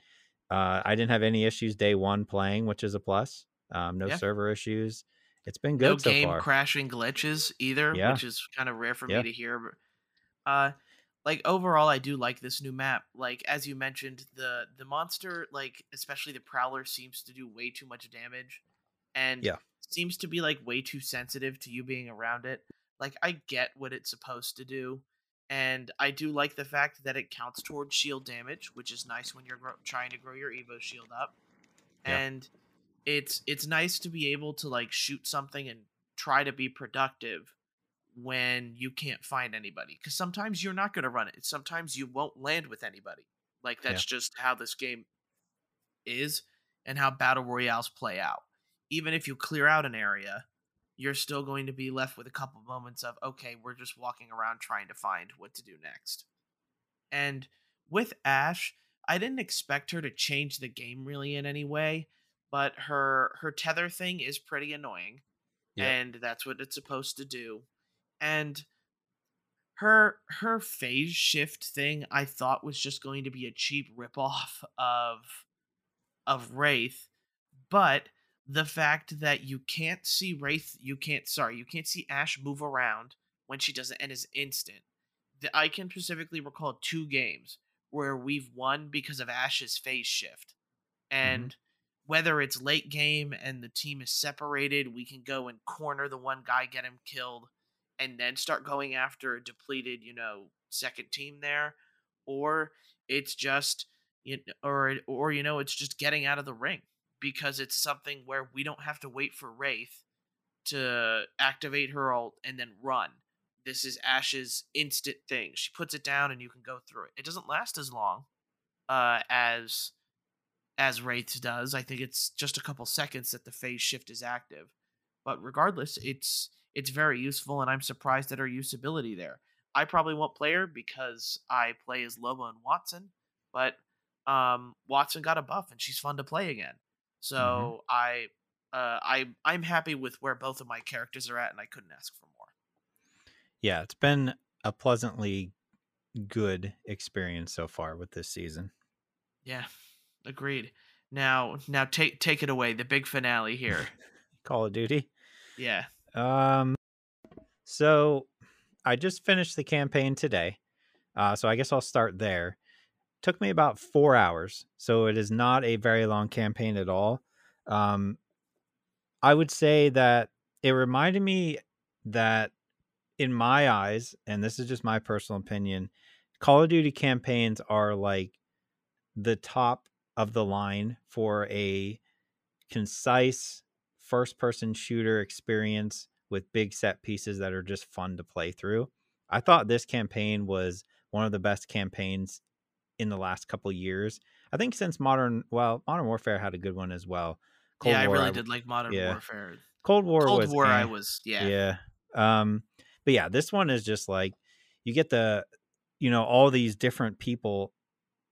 I didn't have any issues day one playing, which is a plus. No server issues. It's been good so far. No game crashing glitches either, which is kind of rare for me to hear. Like overall, I do like this new map. Like as you mentioned, the monster, like especially the Prowler, seems to do way too much damage, and seems to be like way too sensitive to you being around it. Like I get what it's supposed to do, and I do like the fact that it counts towards shield damage, which is nice when you're trying to grow your Evo shield up, and it's nice to be able to like shoot something and try to be productive when you can't find anybody, because sometimes you're not going to run it. Sometimes you won't land with anybody. Like that's just how this game is and how battle royales play out. Even if you clear out an area, you're still going to be left with a couple moments of, okay, we're just walking around trying to find what to do next. And with Ash, I didn't expect her to change the game really in any way, but her tether thing is pretty annoying, and that's what it's supposed to do. And her phase shift thing, I thought was just going to be a cheap ripoff of Wraith, but the fact that you can't see you can't see Ash move around when she does it and is instant. I can specifically recall two games where we've won because of Ash's phase shift, and. Mm-hmm. Whether it's late game and the team is separated, we can go and corner the one guy, get him killed, and then start going after a depleted, second team there. Or it's just, it's just getting out of the ring, because it's something where we don't have to wait for Wraith to activate her ult and then run. This is Ash's instant thing. She puts it down and you can go through it. It doesn't last as long as as Wraith does. I think it's just a couple seconds that the phase shift is active. But regardless, it's very useful, and I'm surprised at our usability there. I probably won't play her because I play as Loba and Watson, but Watson got a buff, and she's fun to play again. So I'm happy with where both of my characters are at, and I couldn't ask for more. Yeah, it's been a pleasantly good experience so far with this season. Yeah, agreed. Now take it away, the big finale here. Call of Duty. Yeah. So I just finished the campaign today. So I guess I'll start there. Took me about 4 hours. So it is not a very long campaign at all. I would say that it reminded me that in my eyes, and this is just my personal opinion, Call of Duty campaigns are like the top of the line for a concise first-person shooter experience with big set pieces that are just fun to play through. I thought this campaign was one of the best campaigns in the last couple years. I think since Modern Warfare had a good one as well. Cold War, I really did like Modern Warfare. Cold War, I was. But yeah, this one is just like you get the, all these different people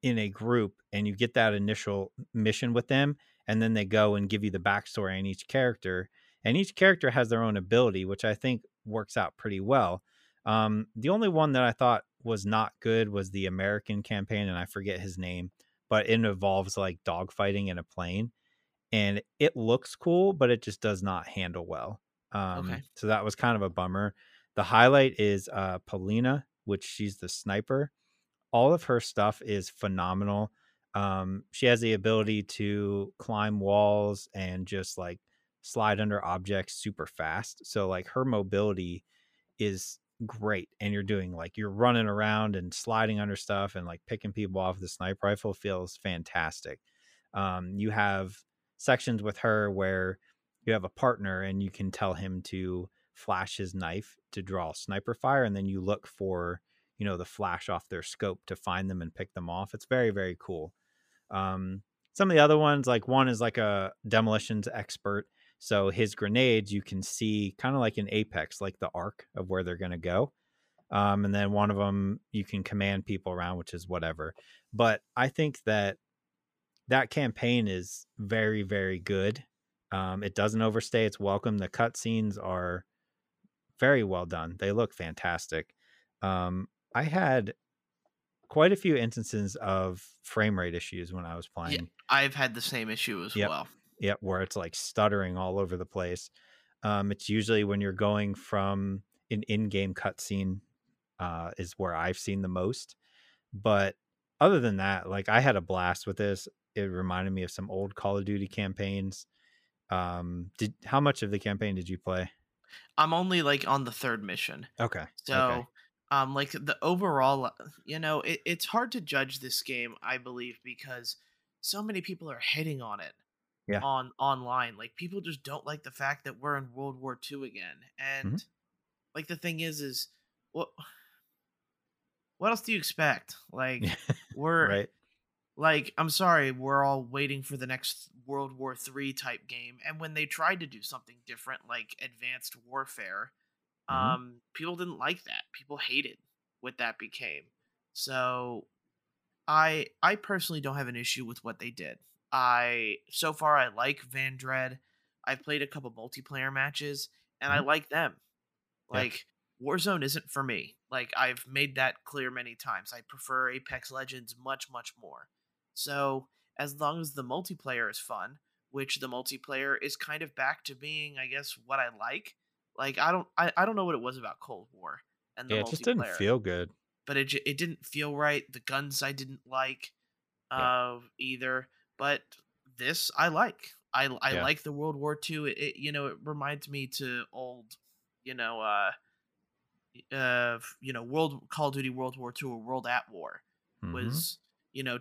in a group and you get that initial mission with them. And then they go and give you the backstory on each character. And each character has their own ability, which I think works out pretty well. The only one that I thought was not good was the American campaign. And I forget his name, but it involves like dogfighting in a plane. And it looks cool, but it just does not handle well. So that was kind of a bummer. The highlight is Polina, which she's the sniper. All of her stuff is phenomenal. She has the ability to climb walls and just like slide under objects super fast. So like her mobility is great. And you're running around and sliding under stuff and like picking people off with the sniper rifle feels fantastic. You have sections with her where you have a partner and you can tell him to flash his knife to draw sniper fire. And then you look for, the flash off their scope to find them and pick them off. It's very, very cool. Some of the other ones, like one is like a demolitions expert. So his grenades, you can see kind of like an Apex, like the arc of where they're going to go. And then one of them, you can command people around, which is whatever. But I think that campaign is very, very good. It doesn't overstay its welcome. The cutscenes are very well done. They look fantastic. I had quite a few instances of frame rate issues when I was playing. Yeah, I've had the same issue as well. Yep, where it's like stuttering all over the place. It's usually when you're going from an in-game cutscene is where I've seen the most. But other than that, like I had a blast with this. It reminded me of some old Call of Duty campaigns. How much of the campaign did you play? I'm only like on the third mission. Okay. Like the overall, it's hard to judge this game, I believe, because so many people are hating on it online. Like people just don't like the fact that we're in World War II again. And like, the thing is what else do you expect? Like we're right. Like, I'm sorry, we're all waiting for the next World War III type game. And when they tried to do something different, like Advanced Warfare, people didn't like that. People hated what that became. So I personally don't have an issue with what they did. So far, I like Vandred. I've played a couple multiplayer matches, and I like them. Like, Warzone isn't for me. Like, I've made that clear many times. I prefer Apex Legends much, much more. So as long as the multiplayer is fun, which the multiplayer is kind of back to being, I guess, what I like. Like I don't know what it was about Cold War and the multiplayer. It just didn't feel good. But it didn't feel right. The guns I didn't like either. But this I like. I like the World War II. It reminds me to old, Call of Duty World War II or World at War was.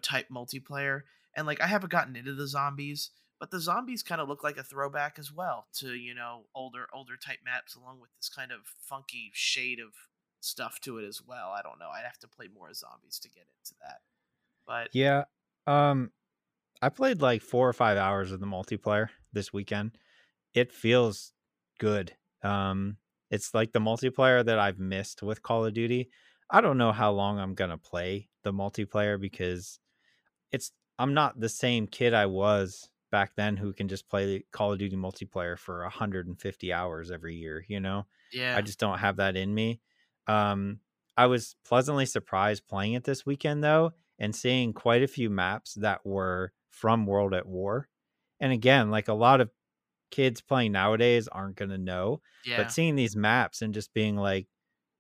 Type multiplayer. And like, I haven't gotten into the zombies, but the zombies kind of look like a throwback as well to, older type maps, along with this kind of funky shade of stuff to it as well. I don't know. I'd have to play more zombies to get into that. But yeah, I played like 4 or 5 hours of the multiplayer this weekend. It feels good. It's like the multiplayer that I've missed with Call of Duty. I don't know how long I'm going to play the multiplayer because I'm not the same kid I was back then who can just play Call of Duty multiplayer for 150 hours every year, you know? Yeah. I just don't have that in me. I was pleasantly surprised playing it this weekend, though, and seeing quite a few maps that were from World at War. And again, like a lot of kids playing nowadays aren't going to know. Yeah. But seeing these maps and just being like,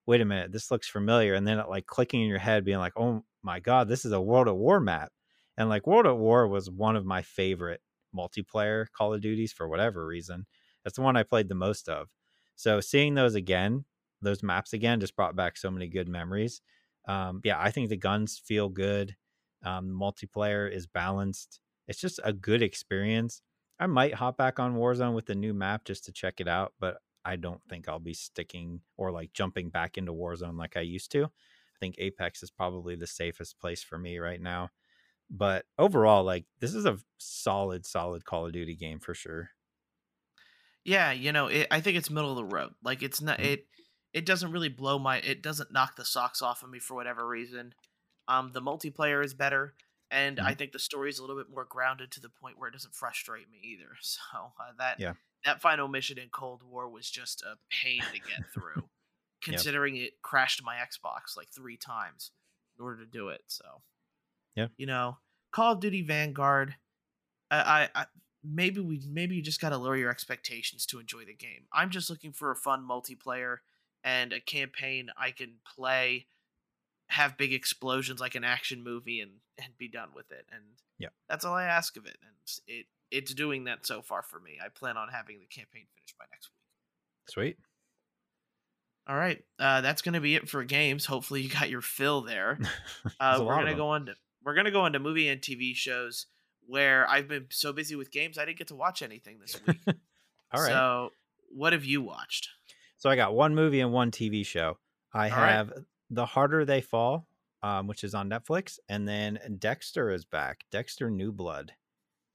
wait a minute, this looks familiar. And then it like clicking in your head being like, oh my God, this is a World at War map. And like World at War was one of my favorite multiplayer Call of Duties for whatever reason. That's the one I played the most of. So seeing those again, those maps again, just brought back so many good memories. Yeah, I think the guns feel good. Multiplayer is balanced. It's just a good experience. I might hop back on Warzone with the new map just to check it out, but I don't think I'll be sticking or like jumping back into Warzone like I used to. I think Apex is probably the safest place for me right now. But overall, like this is a solid Call of Duty game for sure. Yeah, you know, I think it's middle of the road. Like it's not it doesn't really it doesn't knock the socks off of me for whatever reason. The multiplayer is better, and I think the story is a little bit more grounded to the point where it doesn't frustrate me either. So that final mission in Cold War was just a pain to get through, considering it crashed my Xbox like 3 times in order to do it. So yeah, you know, Call of Duty Vanguard, I maybe you just got to lower your expectations to enjoy the game. I'm just looking for a fun multiplayer and a campaign I can play, have big explosions like an action movie, and be done with it. And yeah, that's all I ask of it. And it's doing that so far for me. I plan on having the campaign finished by next week. Sweet. All right. That's going to be it for games. Hopefully you got your fill there. We're going to go on to movie and TV shows, where I've been so busy with games, I didn't get to watch anything this week. All right. So what have you watched? So I got one movie and one TV show. I have The Harder They Fall, which is on Netflix. And then Dexter is back. Dexter New Blood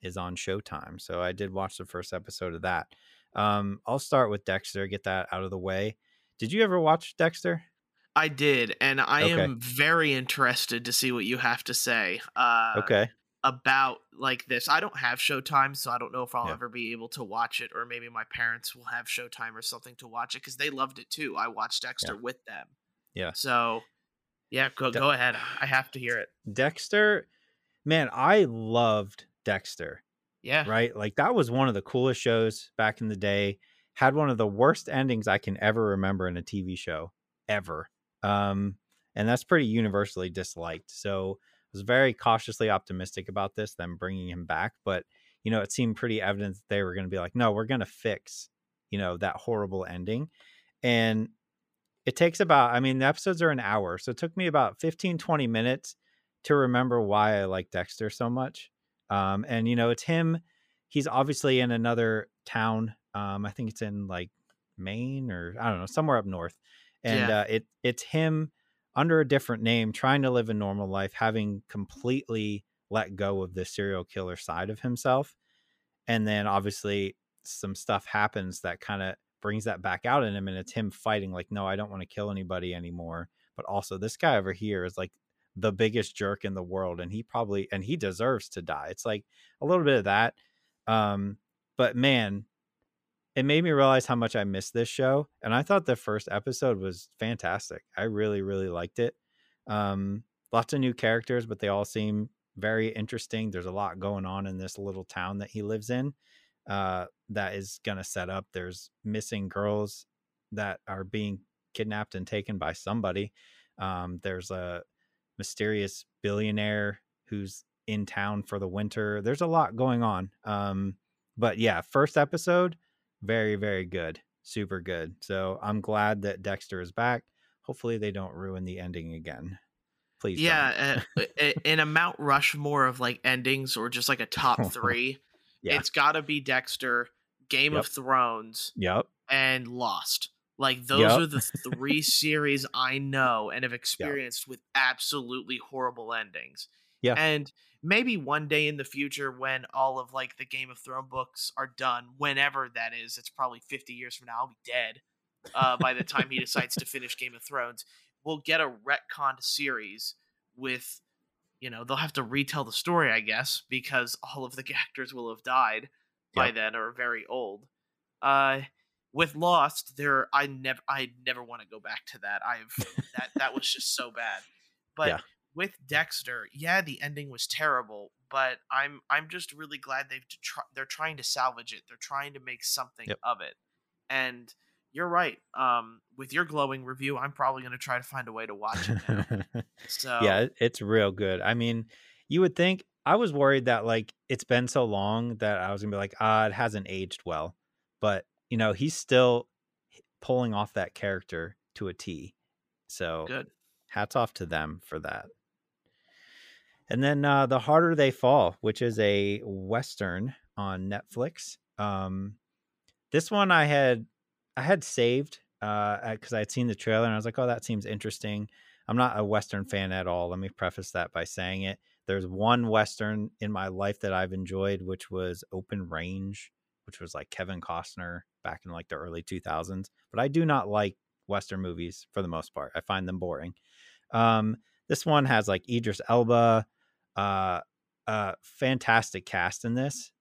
is on Showtime. So I did watch the first episode of that. I'll start with Dexter, get that out of the way. Did you ever watch Dexter? I did. And I am very interested to see what you have to say about like this. I don't have Showtime, so I don't know if I'll ever be able to watch it, or maybe my parents will have Showtime or something to watch it because they loved it too. I watched Dexter with them. Yeah. So, yeah, go ahead. I have to hear it. Dexter, man, I loved Dexter. Yeah. Right? Like, that was one of the coolest shows back in the day. Had one of the worst endings I can ever remember in a TV show, ever. And that's pretty universally disliked. So, I was very cautiously optimistic about this, them bringing him back. But, you know, it seemed pretty evident that they were going to be like, no, we're going to fix, you know, that horrible ending. And it takes the episodes are an hour. So it took me about 15, 20 minutes to remember why I like Dexter so much. And, you know, it's him. He's obviously in another town. I think it's in like Maine or I don't know, somewhere up north. And it's him under a different name, trying to live a normal life, having completely let go of the serial killer side of himself. And then obviously some stuff happens that kind of brings that back out in him, and it's him fighting like, no, I don't want to kill anybody anymore, but also this guy over here is like the biggest jerk in the world, and he deserves to die. It's like a little bit of that, but man, it made me realize how much I missed this show. And I thought the first episode was fantastic. I really, really liked it. Lots of new characters, but they all seem very interesting. There's a lot going on in this little town that he lives in. That is going to set up. There's missing girls that are being kidnapped and taken by somebody. There's a mysterious billionaire who's in town for the winter. There's a lot going on. But yeah, first episode, very, very good. Super good. So I'm glad that Dexter is back. Hopefully they don't ruin the ending again. Please. Yeah. In a Mount Rushmore of like endings, or just like a top 3. Yeah. It's got to be Dexter, Game of Thrones, and Lost. Like, those are the 3 series I know and have experienced with absolutely horrible endings. Yeah. And maybe one day in the future when all of like the Game of Thrones books are done, whenever that is, it's probably 50 years from now, I'll be dead by the time he decides to finish Game of Thrones. We'll get a retconned series with, you know, they'll have to retell the story, I guess, because all of the actors will have died by then or are very old. With Lost, I never want to go back to that. That was just so bad. But with Dexter, the ending was terrible, but I'm just really glad they're trying to salvage it. They're trying to make something of it. And you're right. With your glowing review, I'm probably going to try to find a way to watch it now. So yeah, it's real good. I mean, you would think, I was worried that like it's been so long that I was going to be like, it hasn't aged well. But, you know, he's still pulling off that character to a T. So good. Hats off to them for that. And then The Harder They Fall, which is a Western on Netflix. This one I had saved because I had seen the trailer and I was like, oh, that seems interesting. I'm not a Western fan at all. Let me preface that by saying it. There's one Western in my life that I've enjoyed, which was Open Range, which was like Kevin Costner back in like the early 2000s. But I do not like Western movies for the most part. I find them boring. This one has like Idris Elba, fantastic cast in this.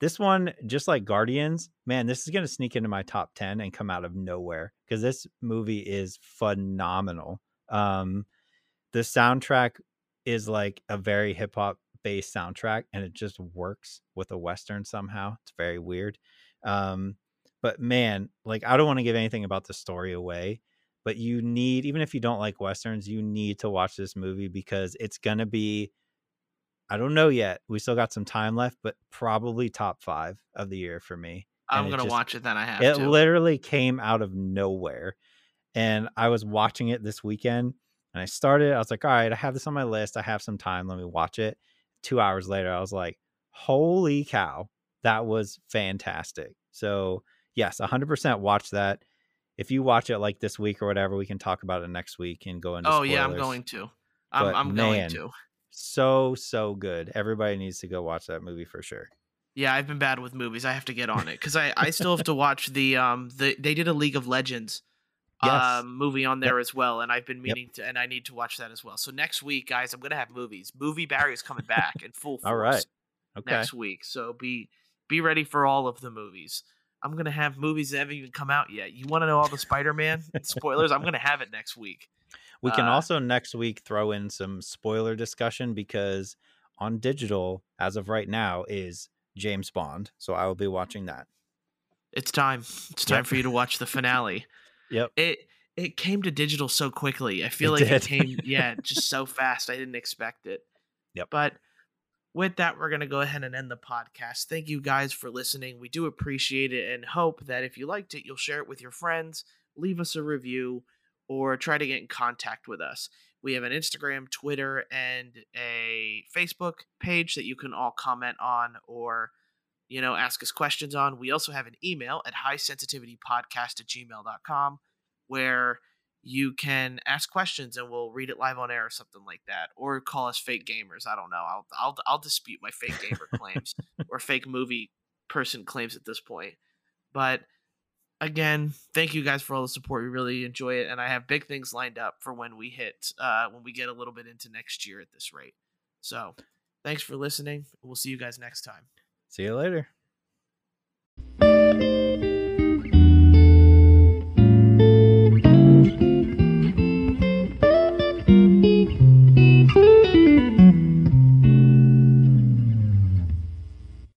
This one, just like Guardians, man, this is going to sneak into my top 10 and come out of nowhere because this movie is phenomenal. The soundtrack is like a very hip hop based soundtrack and it just works with a Western somehow. It's very weird. But man, like I don't want to give anything about the story away, but you need, even if you don't like Westerns, you need to watch this movie because it's going to be, I don't know yet. We still got some time left, but probably top 5 of the year for me. And I'm going to watch it then. It literally came out of nowhere. And I was watching it this weekend and I started, I was like, all right, I have this on my list. I have some time. Let me watch it. 2 hours later, I was like, holy cow, that was fantastic. So yes, 100% watch that. If you watch it like this week or whatever, we can talk about it next week and go into spoilers. I'm going to. I'm going to. So good. Everybody needs to go watch that movie for sure. Yeah, I've been bad with movies. I have to get on it because I still have to watch the they did a League of Legends movie on there as well, and I've been meaning to, and I need to watch that as well. So next week, guys, I'm gonna have movies. Movie Barry is coming back in full force. All right, okay. Next week, so be ready for all of the movies. I'm gonna have movies that haven't even come out yet. You want to know all the Spider-Man spoilers? I'm gonna have it next week. We can also next week throw in some spoiler discussion because on digital, as of right now, is James Bond. So I will be watching that. It's time. It's time for you to watch the finale. It came to digital so quickly. I feel it came, just so fast. I didn't expect it. But with that, we're going to go ahead and end the podcast. Thank you guys for listening. We do appreciate it and hope that if you liked it, you'll share it with your friends. Leave us a review. Or try to get in contact with us. We have an Instagram, Twitter, and a Facebook page that you can all comment on or, you know, ask us questions on. We also have an email at highsensitivitypodcast@gmail.com where you can ask questions and we'll read it live on air or something like that. Or call us fake gamers. I don't know. I'll dispute my fake gamer claims or fake movie person claims at this point. But again, thank you guys for all the support. We really enjoy it, and I have big things lined up for when we hit, when we get a little bit into next year at this rate. So, thanks for listening. We'll see you guys next time. See you later.